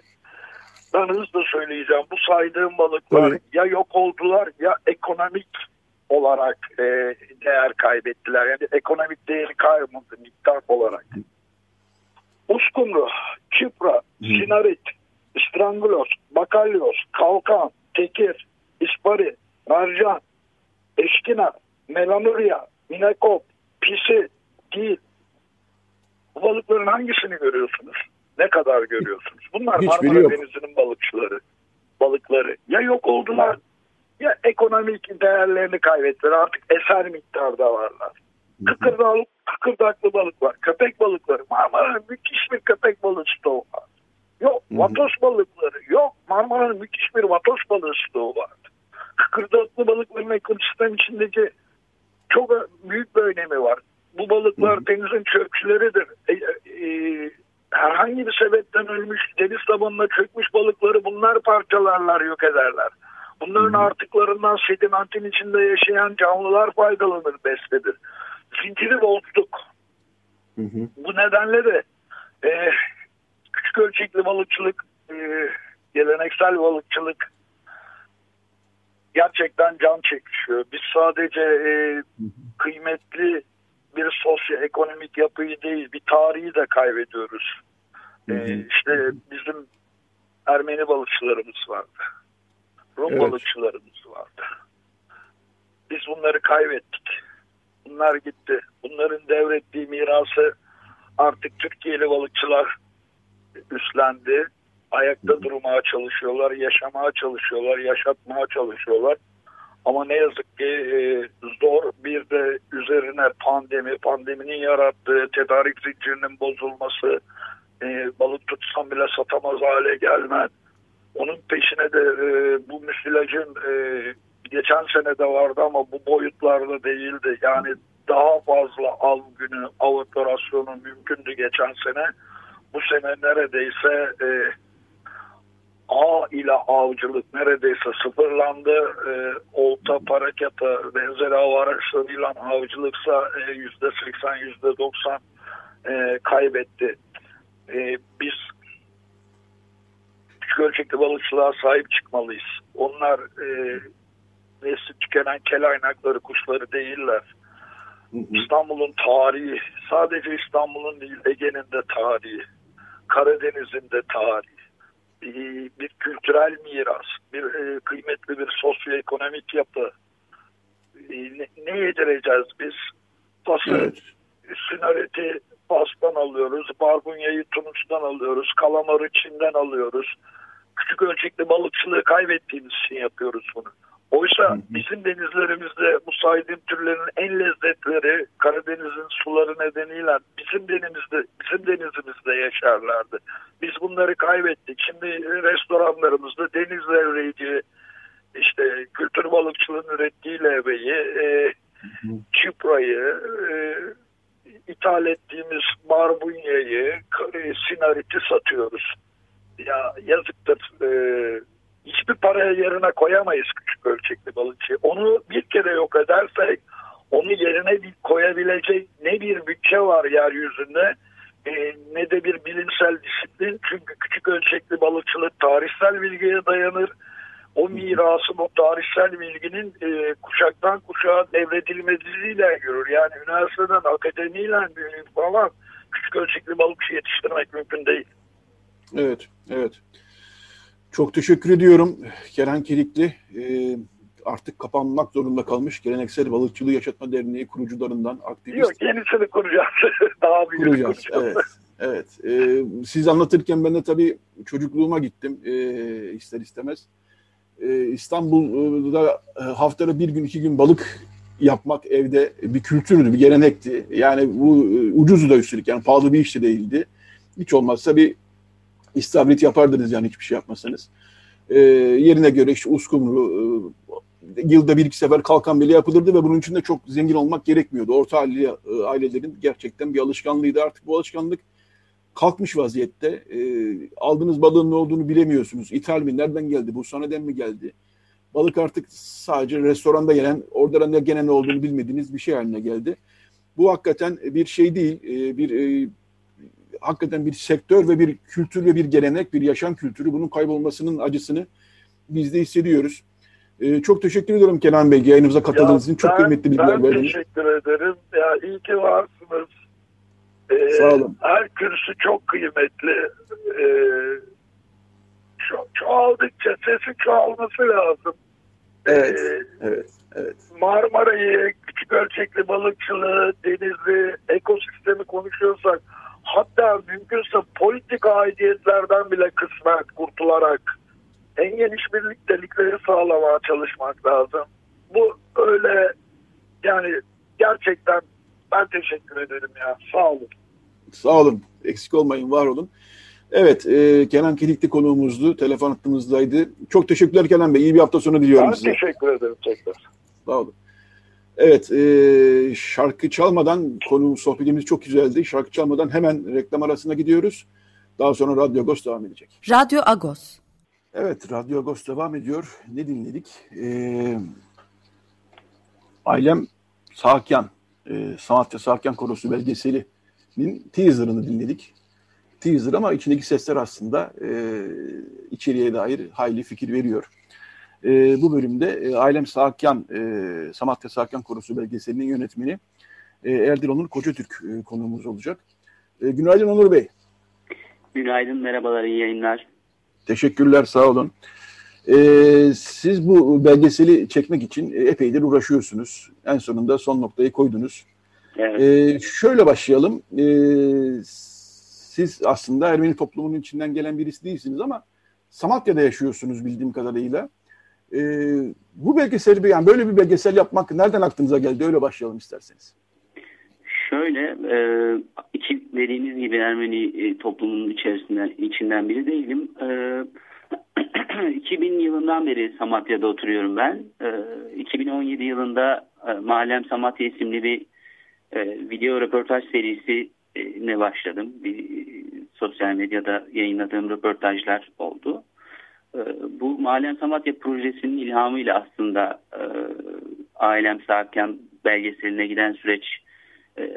Ben hızlı söyleyeceğim. Bu saydığım balıklar evet, ya yok oldular ya ekonomik olarak değer kaybettiler. Yani ekonomik değeri kayboldu miktar olarak. Uskumru, çipra, sinarit, strangulos, bakalyos, kalkan, tekir, ispari, mercan, eşkina, melanurya, minakop, pisi, değil. Bu balıkların hangisini görüyorsunuz? Ne kadar görüyorsunuz? Bunlar Marmara Denizi'nin balıkları. Ya yok oldular ya ekonomik değerlerini kaybettiler. Artık eser miktarda varlar. Kıkırdaklı balık var. Köpek balıkları. Marmara'nın müthiş bir köpek balığı stoğu var. Yok. Vatos balıkları. Yok. Marmara'nın müthiş bir vatos balığı stoğu var. kıkırdatlı balıkların ekosistem içindeki çok büyük bir önemi var. Bu balıklar denizin çökçüleridir. Herhangi bir sebepten ölmüş, deniz tabanına çökmüş balıkları bunlar parçalarlar, yok ederler. Bunların artıklarından sedimentin içinde yaşayan canlılar faydalanır, beslenir. Zinciri bozduk. Bu nedenle de küçük ölçekli balıkçılık, geleneksel balıkçılık gerçekten can çekişiyor. Biz sadece kıymetli bir sosyoekonomik yapıyı değil, bir tarihi de kaybediyoruz. İşte bizim Ermeni balıkçılarımız vardı. Rum balıkçılarımız vardı. Biz bunları kaybettik. Bunlar gitti. Bunların devrettiği mirası artık Türkiye'li balıkçılar üstlendi. Ayakta durmaya çalışıyorlar, yaşamaya çalışıyorlar, yaşatmaya çalışıyorlar. Ama ne yazık ki zor. Bir de üzerine pandeminin yarattığı tedarik zincirinin bozulması, balık tutsan bile satamaz hale gelmen. Onun peşine de bu müsilajın geçen sene de vardı ama bu boyutlarda değildi. Yani daha fazla av günü, av operasyonu mümkündü geçen sene. Bu sene neredeyse ağ ile avcılık neredeyse sıfırlandı. Olta, paraketa, benzeri av araçlarıyla avcılıksa %80-%90 kaybetti. Biz küçük ölçekli balıkçılığa sahip çıkmalıyız. Onlar nesli tükenen kel aynakları, kuşları değiller. İstanbul'un tarihi, sadece İstanbul'un değil, Ege'nin de tarihi, Karadeniz'in de tarihi, bir kültürel miras, bir kıymetli bir sosyoekonomik yapı. Ne yedireceğiz biz? Sünareti Fas'tan alıyoruz, barbunyayı Tunus'tan alıyoruz, kalamarı Çin'den alıyoruz. Küçük ölçekli balıkçılığı kaybettiğimiz için yapıyoruz bunu. Oysa bizim denizlerimizde bu saydığım türlerin en lezzetleri Karadeniz'in suları nedeniyle bizim denizimizde yaşarlardı. Biz bunları kaybettik. Şimdi restoranlarımızda deniz levreği, işte kültür balıkçılığının ürettiği levreği, çuprayı, ithal ettiğimiz barbunyayı, sinariti satıyoruz. Ya yazıktır. Hiçbir paraya yerine koyamayız küçük ölçekli balıkçıyı. Onu bir kere yok edersek onu yerine koyabilecek ne bir bütçe var yeryüzünde ne de bir bilimsel disiplin. Çünkü küçük ölçekli balıkçılık tarihsel bilgiye dayanır. O mirasın, o tarihsel bilginin kuşaktan kuşağa devredilmesiyle yürür. Yani üniversiteden, akademiyle falan küçük ölçekli balıkçı yetiştirmek mümkün değil. Evet. Çok teşekkür ediyorum Kenan Kedikli. Artık kapanmak zorunda kalmış Geleneksel Balıkçılığı Yaşatma Derneği kurucularından, aktivist. Yok, yenisini kuracağız. Daha büyük kuracağız. Evet. Siz anlatırken ben de tabii çocukluğuma gittim ister istemez. İstanbul'da haftada bir gün iki gün balık yapmak evde bir kültürdü, bir gelenekti. Yani bu ucuzu da üstelik, yani pahalı bir iş de değildi. Hiç olmazsa bir İstavrit yapardınız, yani hiçbir şey yapmasanız. Yerine göre işte uskumru, yılda bir iki sefer kalkan bile yapılırdı ve bunun için de çok zengin olmak gerekmiyordu. Orta ailelerin gerçekten bir alışkanlığıydı. Artık bu alışkanlık kalkmış vaziyette. Aldığınız balığın ne olduğunu bilemiyorsunuz. İthal mi? Nereden geldi? Bursa'dan mi geldi? Balık artık sadece restoranda gelen, orada da gene ne olduğunu bilmediğiniz bir şey haline geldi. Bu hakikaten bir şey değil. Hakikaten bir sektör ve bir kültür ve bir gelenek, bir yaşam kültürü. Bunun kaybolmasının acısını biz de hissediyoruz. Çok teşekkür ediyorum Kenan Bey, yayınımıza katıldığınız için. Çok kıymetli bilgiler verdiniz. Ben teşekkür ederim. Ya, iyi ki varsınız. Sağ olun. Her kürsü çok kıymetli. Çoğaldıkça sesi çoğalması lazım. Evet. Marmara'yı, küçük ölçekli balıkçılığı, denizi, ekosistemi konuşuyorsak, hatta mümkünse politik aidiyetlerden bile kısmen kurtularak en geniş birliktelikleri sağlamaya çalışmak lazım. Bu öyle yani, gerçekten ben teşekkür ederim ya. Sağ olun. Eksik olmayın, var olun. Evet, Kenan Kedikli konuğumuzdu. Telefon hattımızdaydı. Çok teşekkürler Kenan Bey. İyi bir hafta sonu diliyorum size. Teşekkür ederim tekrar. Sağ olun. Evet, şarkı çalmadan konu sohbetimiz çok güzeldi. Şarkı çalmadan hemen reklam arasına gidiyoruz. Daha sonra Radyo Agos devam edecek. Radyo Agos. Evet, Radyo Agos devam ediyor. Ne dinledik? Ailem Sahakyan, Sanatçı Sahakyan Korosu belgeselinin teaser'ını dinledik. Teaser ama içindeki sesler aslında içeriğe dair hayli fikir veriyor. Bu bölümde Ailem Sahakyan, Sanatçı Sahakyan Korosu belgeselinin yönetmeni Erdil Onur Koçatürk konuğumuz olacak. Günaydın Onur Bey. Günaydın, merhabalar, iyi yayınlar. Teşekkürler, sağ olun. Siz bu belgeseli çekmek için epeydir uğraşıyorsunuz. En sonunda son noktayı koydunuz. Evet. Şöyle başlayalım. Siz aslında Ermeni toplumunun içinden gelen birisi değilsiniz ama Samatya'da yaşıyorsunuz bildiğim kadarıyla. Bu belgeseli, yani böyle bir belgesel yapmak nereden aklınıza geldi? Öyle başlayalım isterseniz. Şöyle, dediğiniz gibi Ermeni toplumunun içinden biri değilim. 2000 yılından beri Samatya'da oturuyorum ben. 2017 yılında Mahallem Samatya isimli bir video röportaj serisine başladım. Sosyal medyada yayınladığım röportajlar oldu. Bu Mahallem Samatya projesinin ilhamıyla aslında Ailem Sahakyan belgeseline giden süreç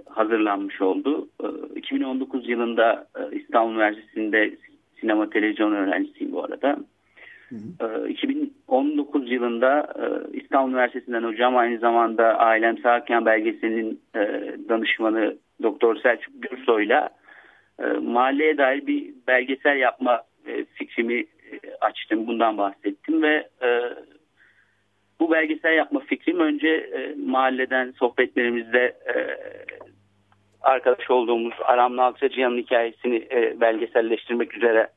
hazırlanmış oldu. 2019 yılında İstanbul Üniversitesi'nde sinema televizyon öğrencisiyim bu arada. Hı hı. 2019 yılında İstanbul Üniversitesi'nden hocam, aynı zamanda Ailem Sahakyan belgeselinin danışmanı Doktor Selçuk Gürsoy'la mahalleye dair bir belgesel yapma fikrimi açtım. Bundan bahsettim ve bu belgesel yapma fikrim önce mahalleden sohbetlerimizde arkadaş olduğumuz Aram Nalçacıyan'ın hikayesini belgeselleştirmek üzere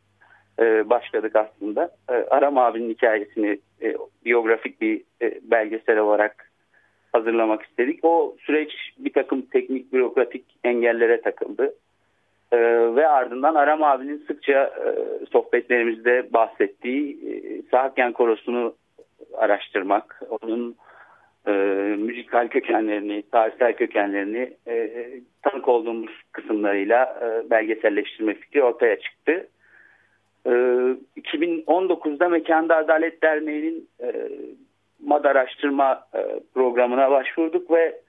başladık aslında. Aram abinin hikayesini biyografik bir belgesel olarak hazırlamak istedik. O süreç bir takım teknik bürokratik engellere takıldı. Ve ardından Aram abinin sıkça sohbetlerimizde bahsettiği Sahakyan Korosu'nu araştırmak, onun müzikal kökenlerini, tarihsel kökenlerini tanık olduğumuz kısımlarıyla belgeselleştirme fikri ortaya çıktı. 2019'da Mekanda Adalet Derneği'nin MAD araştırma programına başvurduk ve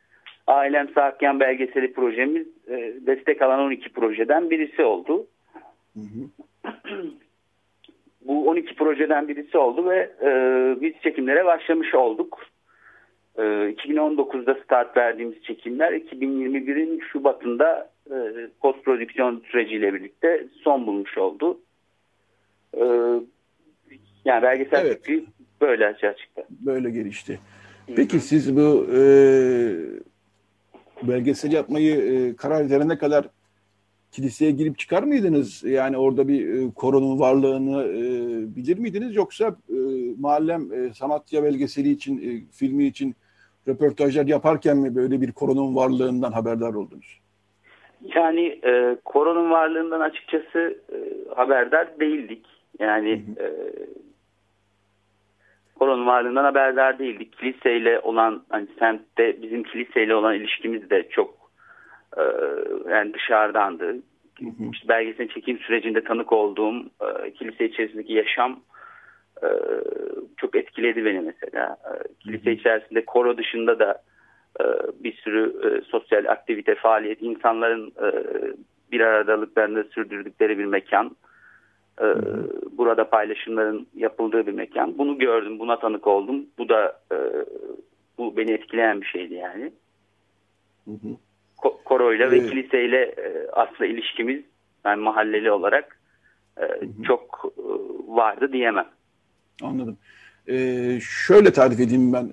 Ailem Sahakyan belgeseli projemiz destek alan 12 projeden birisi oldu. Hı hı. Bu 12 projeden birisi oldu ve biz çekimlere başlamış olduk. 2019'da start verdiğimiz çekimler 2021'in Şubat'ında post prodüksiyon süreciyle birlikte son bulmuş oldu. Yani belgesel fikri evet, böyle açığa çıktı. Böyle gelişti. Peki siz bu belgesel yapmayı karar verene kadar kiliseye girip çıkar mıydınız? Yani orada bir koronun varlığını bilir miydiniz? Yoksa Mahallem Samatya belgeseli için, filmi için röportajlar yaparken mi böyle bir koronun varlığından haberdar oldunuz? Yani koronun varlığından açıkçası haberdar değildik. Yani koronun varlığından haberdar değildik. Kiliseyle olan, hani semtte bizim kiliseyle olan ilişkimiz de çok yani dışarıdandı. Hı hı. İşte belgeselin çekim sürecinde tanık olduğum kilise içerisindeki yaşam çok etkiledi beni mesela. Kilise içerisinde koro dışında da bir sürü sosyal aktivite, faaliyet, insanların bir aradalıklarını sürdürdükleri bir mekan. Hı hı. Burada paylaşımların yapıldığı bir mekan. Bunu gördüm, buna tanık oldum. Bu da bu beni etkileyen bir şeydi yani. Hı hı. Koroyla ve kiliseyle aslında ilişkimiz, yani mahalleli olarak çok vardı diyemem. Anladım. Şöyle tarif edeyim ben,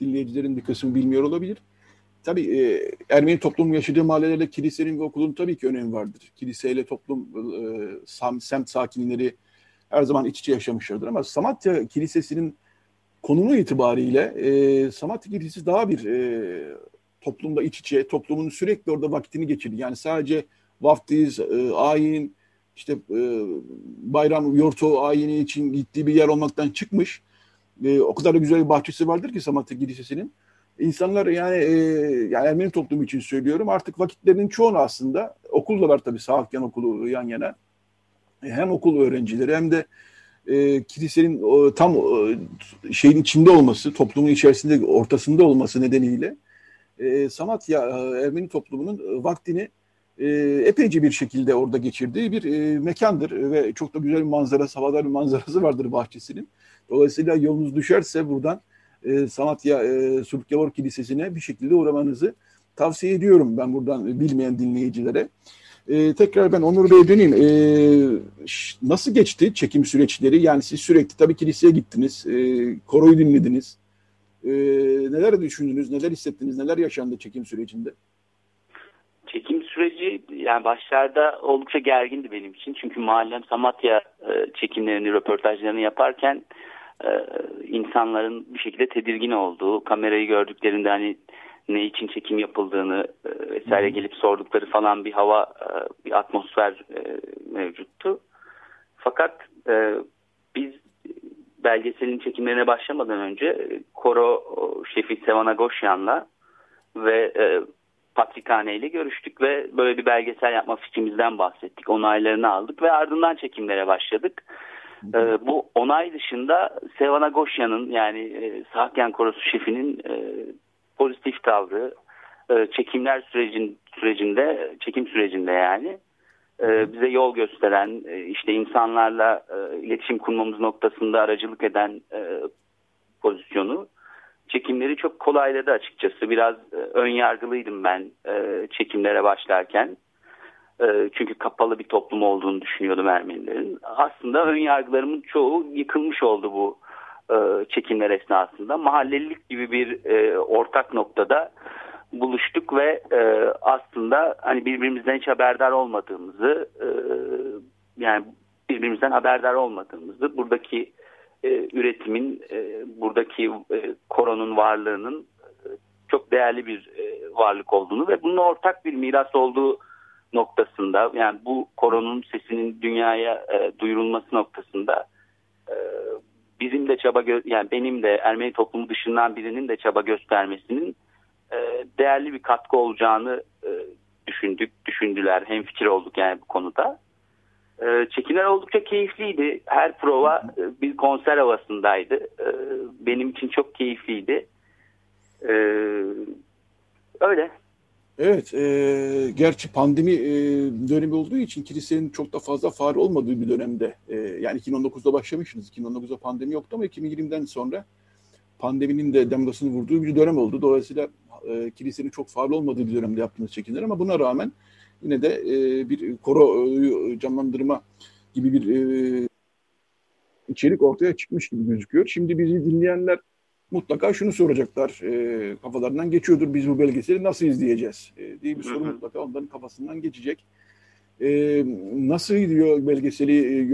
dinleyicilerin bir kısmı bilmiyor olabilir. Tabii Ermeni toplumun yaşadığı mahallelerle kilisenin ve okulun tabii ki önemi vardır. Kiliseyle toplum, semt sakinleri her zaman iç içe yaşamışlardır ama Samatya Kilisesi'nin konumu itibariyle Samatya Kilisesi daha bir toplumda iç içe, toplumun sürekli orada vaktini geçirdi. Yani sadece vaftiz, ayin, işte Bayram Yortoğlu ayini için gittiği bir yer olmaktan çıkmış. O kadar da güzel bir bahçesi vardır ki Samatya Kilisesi'nin. İnsanlar yani Ermeni toplumu için söylüyorum, artık vakitlerinin çoğunu aslında okulla var tabii, Sahakyan okulu yan yana. Hem okul öğrencileri hem de kilisenin tam şeyin içinde olması, toplumun içerisinde, ortasında olması nedeniyle Samatya Ermeni toplumunun vaktini epeyce bir şekilde orada geçirdiği bir mekandır ve çok da güzel bir manzarası, havadar bir manzarası vardır bahçesinin. Dolayısıyla yolunuz düşerse buradan Samatya Surkyavar Kilisesi'ne bir şekilde uğramanızı tavsiye ediyorum ben buradan bilmeyen dinleyicilere. Tekrar ben Onur Bey'e döneyim. Nasıl geçti çekim süreçleri? Yani siz sürekli tabii kiliseye gittiniz, koroyu dinlediniz. Neler düşündünüz, neler hissettiniz, neler yaşandı çekim sürecinde? Çekim süreci yani başlarda oldukça gergindi benim için. Çünkü Mahallem Samatya çekimlerini, röportajlarını yaparken insanların bir şekilde tedirgin olduğu, kamerayı gördüklerinde hani ne için çekim yapıldığını vesaire gelip sordukları falan bir hava, bir atmosfer mevcuttu. Fakat biz belgeselin çekimlerine başlamadan önce koro şefi Sevan Ağoşyan'la ve Patrikhane ile görüştük ve böyle bir belgesel yapma fikrimizden bahsettik. Onaylarını aldık ve ardından çekimlere başladık. Bu onay dışında Sevan Ağoşyan'ın yani Sahakyan Korosu şefinin pozitif tavrı çekimler sürecinde, çekim sürecinde yani bize yol gösteren, işte insanlarla iletişim kurmamız noktasında aracılık eden pozisyonu çekimleri çok kolayladı açıkçası. Biraz ön yargılıydım ben çekimlere başlarken. Çünkü kapalı bir toplum olduğunu düşünüyordum Ermenilerin. Aslında ön yargılarımın çoğu yıkılmış oldu bu çekimler esnasında. Mahallelilik gibi bir ortak noktada buluştuk ve aslında hani birbirimizden hiç haberdar olmadığımızı, yani birbirimizden haberdar olmadığımızı, buradaki üretimin, buradaki koronun varlığının çok değerli bir varlık olduğunu ve bunun ortak bir miras olduğu noktasında, yani bu koronun sesinin dünyaya duyurulması noktasında bizim de yani benim de Ermeni toplumu dışından birinin de çaba göstermesinin değerli bir katkı olacağını düşündüler. Hemfikir olduk yani bu konuda. Çekimler oldukça keyifliydi. Her prova bir konser havasındaydı. Benim için çok keyifliydi. Öyle. Evet, gerçi pandemi dönemi olduğu için kilisenin çok da fazla faal olmadığı bir dönemde, yani 2019'da başlamışsınız, 2019'da pandemi yoktu ama 2020'den sonra pandeminin de damgasını vurduğu bir dönem oldu. Dolayısıyla kilisenin çok faal olmadığı bir dönemde yaptığınız çekimler, ama buna rağmen yine de bir koro canlandırma gibi bir içerik ortaya çıkmış gibi gözüküyor. Şimdi bizi dinleyenler mutlaka şunu soracaklar, kafalarından geçiyordur, biz bu belgeseli nasıl izleyeceğiz diye bir soru mutlaka onların kafasından geçecek. Nasıl diyor belgeseli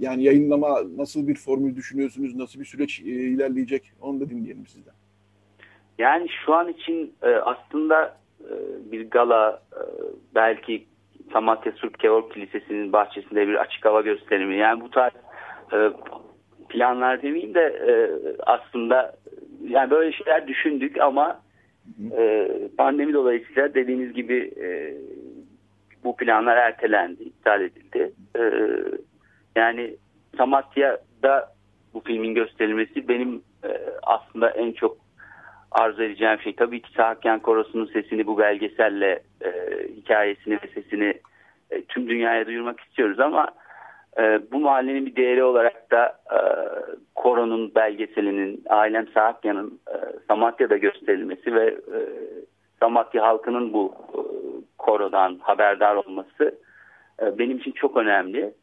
yani yayınlama, nasıl bir formül düşünüyorsunuz, nasıl bir süreç ilerleyecek, onu da dinleyelim sizden. Yani şu an için aslında bir gala, belki Samatya Surpkevork Kilisesi'nin bahçesinde bir açık hava gösterimi, yani bu tarz planlar demeyeyim de aslında yani böyle şeyler düşündük ama pandemi dolayısıyla dediğiniz gibi bu planlar ertelendi, iptal edildi. Yani Samatya'da bu filmin gösterilmesi benim aslında en çok arzu edeceğim şey. Tabii ki Sahakyan Korosu'nun sesini bu belgeselle, hikayesini ve sesini tüm dünyaya duyurmak istiyoruz ama bu mahallenin bir değeri olarak da Koro'nun belgeselinin, Ailem Sahakya'nın Samatya'da gösterilmesi ve Samatya halkının bu Koro'dan haberdar olması benim için çok önemli.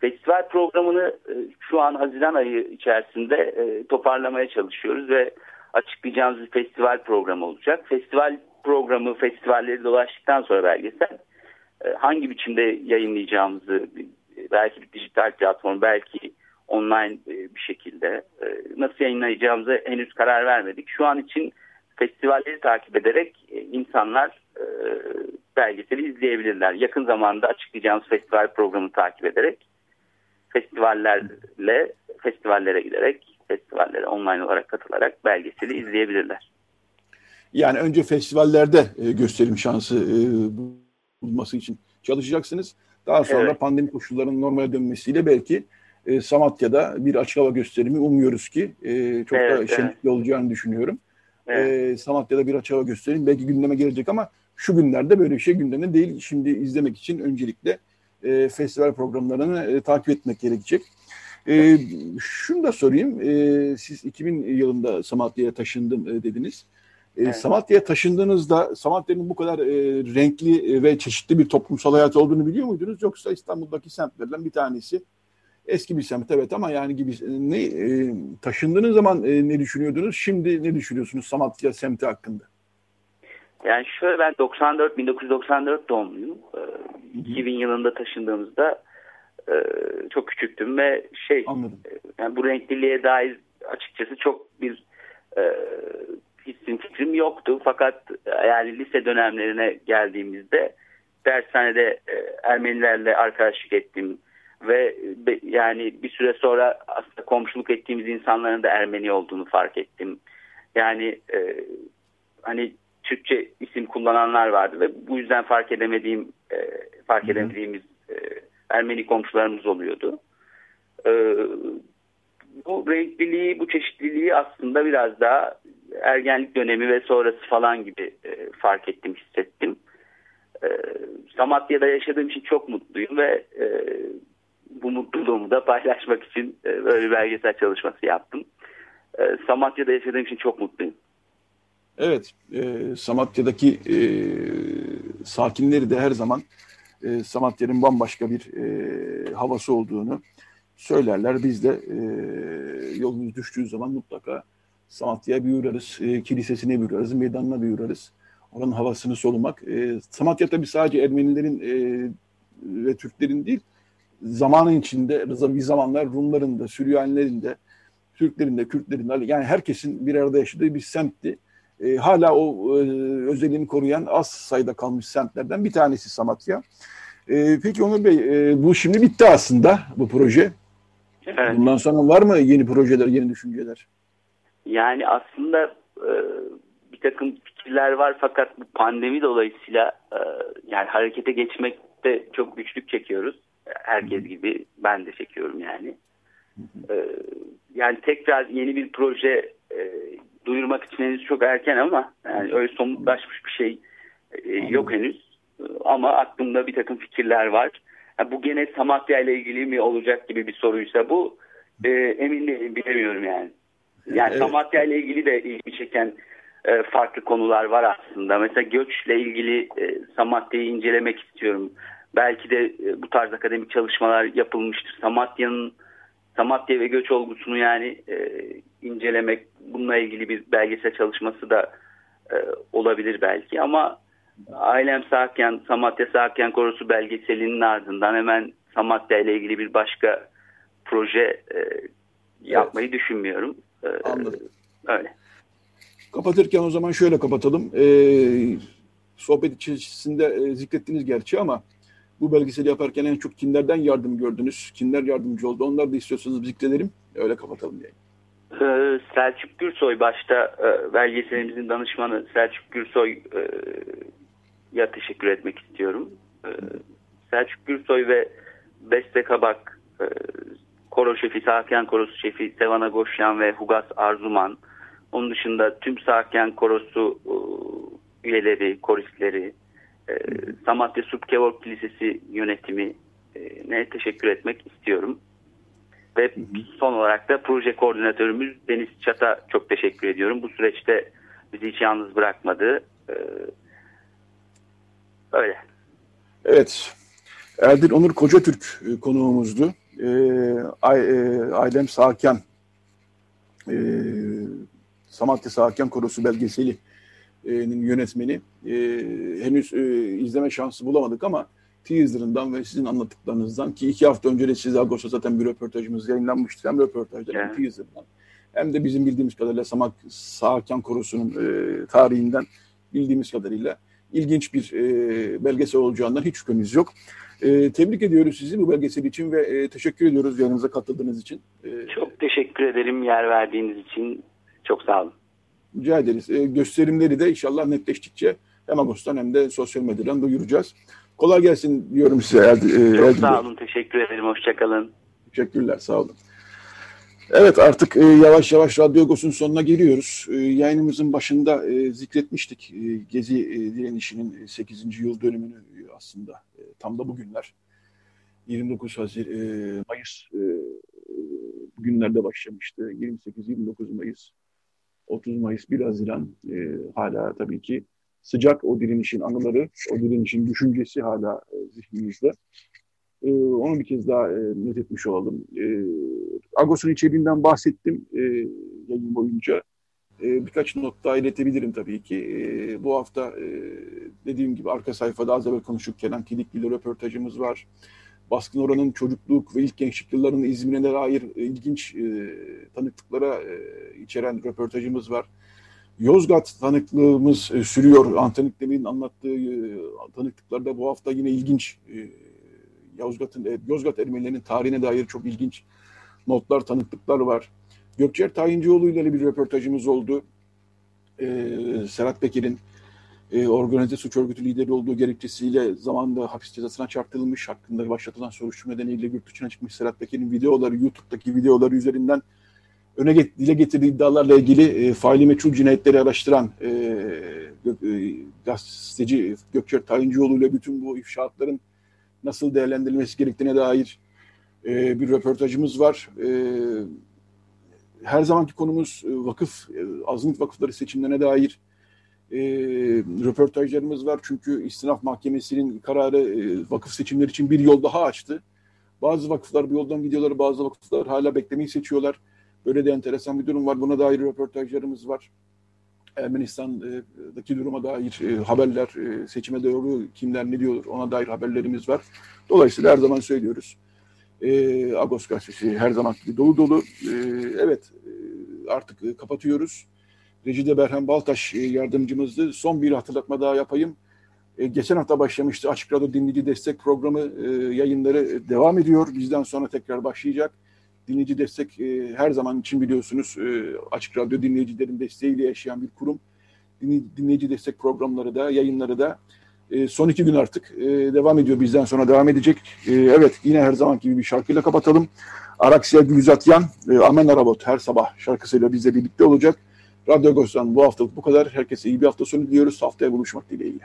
Festival programını şu an Haziran ayı içerisinde toparlamaya çalışıyoruz ve açıklayacağımız bir festival programı olacak. Festival programı, festivalleri dolaştıktan sonra belgesel hangi biçimde yayınlayacağımızı, belki bir dijital platform, belki online bir şekilde nasıl yayınlayacağımızı henüz karar vermedik. Şu an için festivalleri takip ederek insanlar belgeseli izleyebilirler. Yakın zamanda açıklayacağımız festival programını takip ederek, festivallere giderek, festivallere online olarak katılarak belgeseli izleyebilirler. Yani önce festivallerde gösterim şansı bulması için çalışacaksınız. Daha sonra pandemi koşullarının normale dönmesiyle belki Samatya'da bir açık hava gösterimi umuyoruz ki çok da şenlikli olacağını düşünüyorum. Samatya'da bir açık hava gösterimi belki gündeme gelecek ama şu günlerde böyle bir şey gündemde değil. Şimdi izlemek için öncelikle festival programlarını takip etmek gerekecek. Şunu da sorayım. Siz 2000 yılında Samatya'ya taşındım dediniz. Samatya'ya taşındığınızda Samatya'nın bu kadar renkli ve çeşitli bir toplumsal hayat olduğunu biliyor muydunuz? Yoksa İstanbul'daki semtlerden bir tanesi, eski bir semt ama yani gibi taşındığınız zaman ne düşünüyordunuz? Şimdi ne düşünüyorsunuz Samatya semti hakkında? Yani şöyle, ben 1994 doğumluyum. 2000 yılında taşındığımızda çok küçüktüm ve yani bu renkliliğe dair açıkçası çok bir fikrim yoktu. Fakat yani lise dönemlerine geldiğimizde dershanede Ermenilerle arkadaşlık ettim ve yani bir süre sonra aslında komşuluk ettiğimiz insanların da Ermeni olduğunu fark ettim. Yani hani Türkçe isim kullananlar vardı ve bu yüzden fark edemediğimiz Ermeni komşularımız oluyordu. Bu renkliliği, bu çeşitliliği aslında biraz daha ergenlik dönemi ve sonrası falan gibi fark ettim, hissettim. Samatya'da yaşadığım için çok mutluyum ve bu mutluluğumu da paylaşmak için böyle bir belgesel çalışması yaptım. Samatya'da yaşadığım için çok mutluyum. Evet, Samatya'daki sakinleri de her zaman Samatya'nın bambaşka bir havası olduğunu söylerler. Biz de yolumuz düştüğü zaman mutlaka Samatya'ya bir uğrarız, kilisesine bir uğrarız, meydanına bir uğrarız. Oranın havasını solumak. Samatya tabii sadece Ermenilerin ve Türklerin değil, zamanın içinde bir zamanlar Rumların da, Süryanilerin de, Türklerin de, Kürtlerin de, yani herkesin bir arada yaşadığı bir semtti. Hala o özelliğini koruyan az sayıda kalmış semtlerden bir tanesi Samatya. Peki Onur Bey, bu şimdi bitti aslında bu proje. Evet. Bundan sonra var mı yeni projeler, yeni düşünceler? Yani aslında bir takım fikirler var fakat bu pandemi dolayısıyla yani harekete geçmekte çok güçlük çekiyoruz. Herkes gibi ben de çekiyorum yani. Yani tekrar yeni bir proje duyurmak için henüz çok erken ama yani öyle somutlaşmış bir şey yok henüz. Ama aklımda bir takım fikirler var. Yani bu gene Samatya ile ilgili mi olacak gibi bir soruysa bu emin değilim, bilemiyorum yani. Yani Samatya ile ilgili de ilgi çeken farklı konular var aslında. Mesela göçle ilgili Samatya'yı incelemek istiyorum. Belki de bu tarz akademik çalışmalar yapılmıştır. Samatya ve göç olgusunu yani incelemek, bununla ilgili bir belgesel çalışması da olabilir belki. Ama Ailem Sahakyan, Samatya Sahakyan Korosu belgeselinin ardından hemen Samatya ile ilgili bir başka proje yapmayı düşünmüyorum. Anladım. Öyle. Kapatırken o zaman şöyle kapatalım. Sohbet içerisinde zikrettiniz gerçi ama bu belgeseli yaparken en çok kimlerden yardım gördünüz? Kimler yardımcı oldu? Onlar da istiyorsanız zikredelim. Öyle kapatalım diye. Selçuk Gürsoy başta belgeselimizin danışmanı Selçuk Gürsoy'a teşekkür etmek istiyorum. Selçuk Gürsoy ve Beste Kabak, koro şefi, Sahakyan Korosu şefi Sevan Ağoşyan ve Hugas Arzuman. Onun dışında tüm Sahakyan Korosu üyeleri, koristleri, Samatya Subkevork Kilisesi yönetimine teşekkür etmek istiyorum. Ve son olarak da proje koordinatörümüz Deniz Çat'a çok teşekkür ediyorum. Bu süreçte bizi hiç yalnız bırakmadı. Öyle. Evet. Erdil Onur Koçatürk konuğumuzdu. Ailem Sahakyan, Samatya Sahakyan Korosu belgeseli'nin yönetmeni. Henüz izleme şansı bulamadık ama teaser'ından ve sizin anlattıklarınızdan, ki 2 hafta önce de size Ağustos'ta zaten bir röportajımız yayınlanmıştı. Hem röportajdan hem teaser'dan hem de bizim bildiğimiz kadarıyla Samatya Sahakyan Korosu'nun tarihinden bildiğimiz kadarıyla ilginç bir belgesel olacağından hiç şüphemiz yok. Tebrik ediyoruz sizi bu belgesel için ve teşekkür ediyoruz yanımıza katıldığınız için. Çok teşekkür ederim yer verdiğiniz için. Çok sağ olun. Rica ederiz. Gösterimleri de inşallah netleştikçe hem Ağustos'tan hem de sosyal medyadan duyuracağız. Kolay gelsin diyorum size. Çok sağ olun. Teşekkür ederim. Hoşçakalın. Teşekkürler. Sağ olun. Evet, artık yavaş yavaş Radyo Agos'un sonuna geliyoruz. Yayınımızın başında zikretmiştik Gezi direnişinin 8. yıl dönümünü aslında tam da bugünler. 29 Mayıs günlerde başlamıştı. 28-29 Mayıs, 30 Mayıs, 1 Haziran hala tabii ki sıcak o direnişin anıları, o direnişin düşüncesi hala zihnimizde. Onu bir kez daha net etmiş olalım. Agos'un içeriğinden bahsettim yayın boyunca. Birkaç not daha iletebilirim tabii ki. Bu hafta dediğim gibi arka sayfada az evvel konuştuk, Kenan Kedikli ile röportajımız var. Baskın Oran'ın çocukluk ve ilk gençlik yıllarının İzmir'e dair ilginç tanıklıklara içeren röportajımız var. Yozgat tanıklığımız sürüyor. Antanik Demir'in anlattığı tanıklıklarda bu hafta yine ilginç Yozgat Ermenilerinin tarihine dair çok ilginç notlar, tanıklıklar var. Gökçer Tayincioğlu ile bir röportajımız oldu. Sedat Peker'in organize suç örgütü lideri olduğu gerekçesiyle zamanında hapis cezasına çarptırılmış, hakkında başlatılan soruşturma nedeniyle yurt dışına çıkmış Sedat Peker'in videoları, YouTube'daki videoları üzerinden dile getirdiği iddialarla ilgili faili meçhul cinayetleri araştıran gazeteci Gökçer Tayincioğlu ile bütün bu ifşaatların nasıl değerlendirilmesi gerektiğine dair bir röportajımız var. Her zamanki konumuz vakıf, azınlık vakıfları seçimlerine dair röportajlarımız var. Çünkü İstinaf Mahkemesi'nin kararı vakıf seçimleri için bir yol daha açtı. Bazı vakıflar bu yoldan gidiyorlar, bazı vakıflar hala beklemeyi seçiyorlar. Böyle de enteresan bir durum var. Buna dair röportajlarımız var. Ermenistan'daki duruma dair haberler, seçime doğru kimler ne diyor ona dair haberlerimiz var. Dolayısıyla her zaman söylüyoruz. Agos gazetesi her zaman dolu dolu. Evet, artık kapatıyoruz. Recide Berhem Baltaş yardımcımızdı. Son bir hatırlatma daha yapayım. Geçen hafta başlamıştı Açık Radyo Dinleyici Destek Programı yayınları devam ediyor. Bizden sonra tekrar başlayacak. Dinleyici Destek her zaman için biliyorsunuz Açık Radyo dinleyicilerin desteğiyle yaşayan bir kurum. Dinleyici Destek programları da, yayınları da son iki gün artık devam ediyor. Bizden sonra devam edecek. Evet, yine her zamanki gibi bir şarkıyla kapatalım. Araksia Gülzadyan, Amen Arabot her sabah şarkısıyla bizle birlikte olacak. Radyo Agos'tan bu haftalık bu kadar. Herkese iyi bir hafta sonu diliyoruz. Haftaya buluşmak dileğiyle.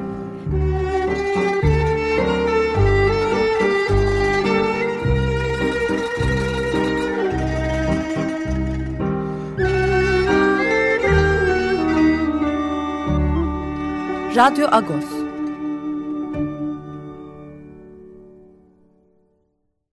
Radyo Agos.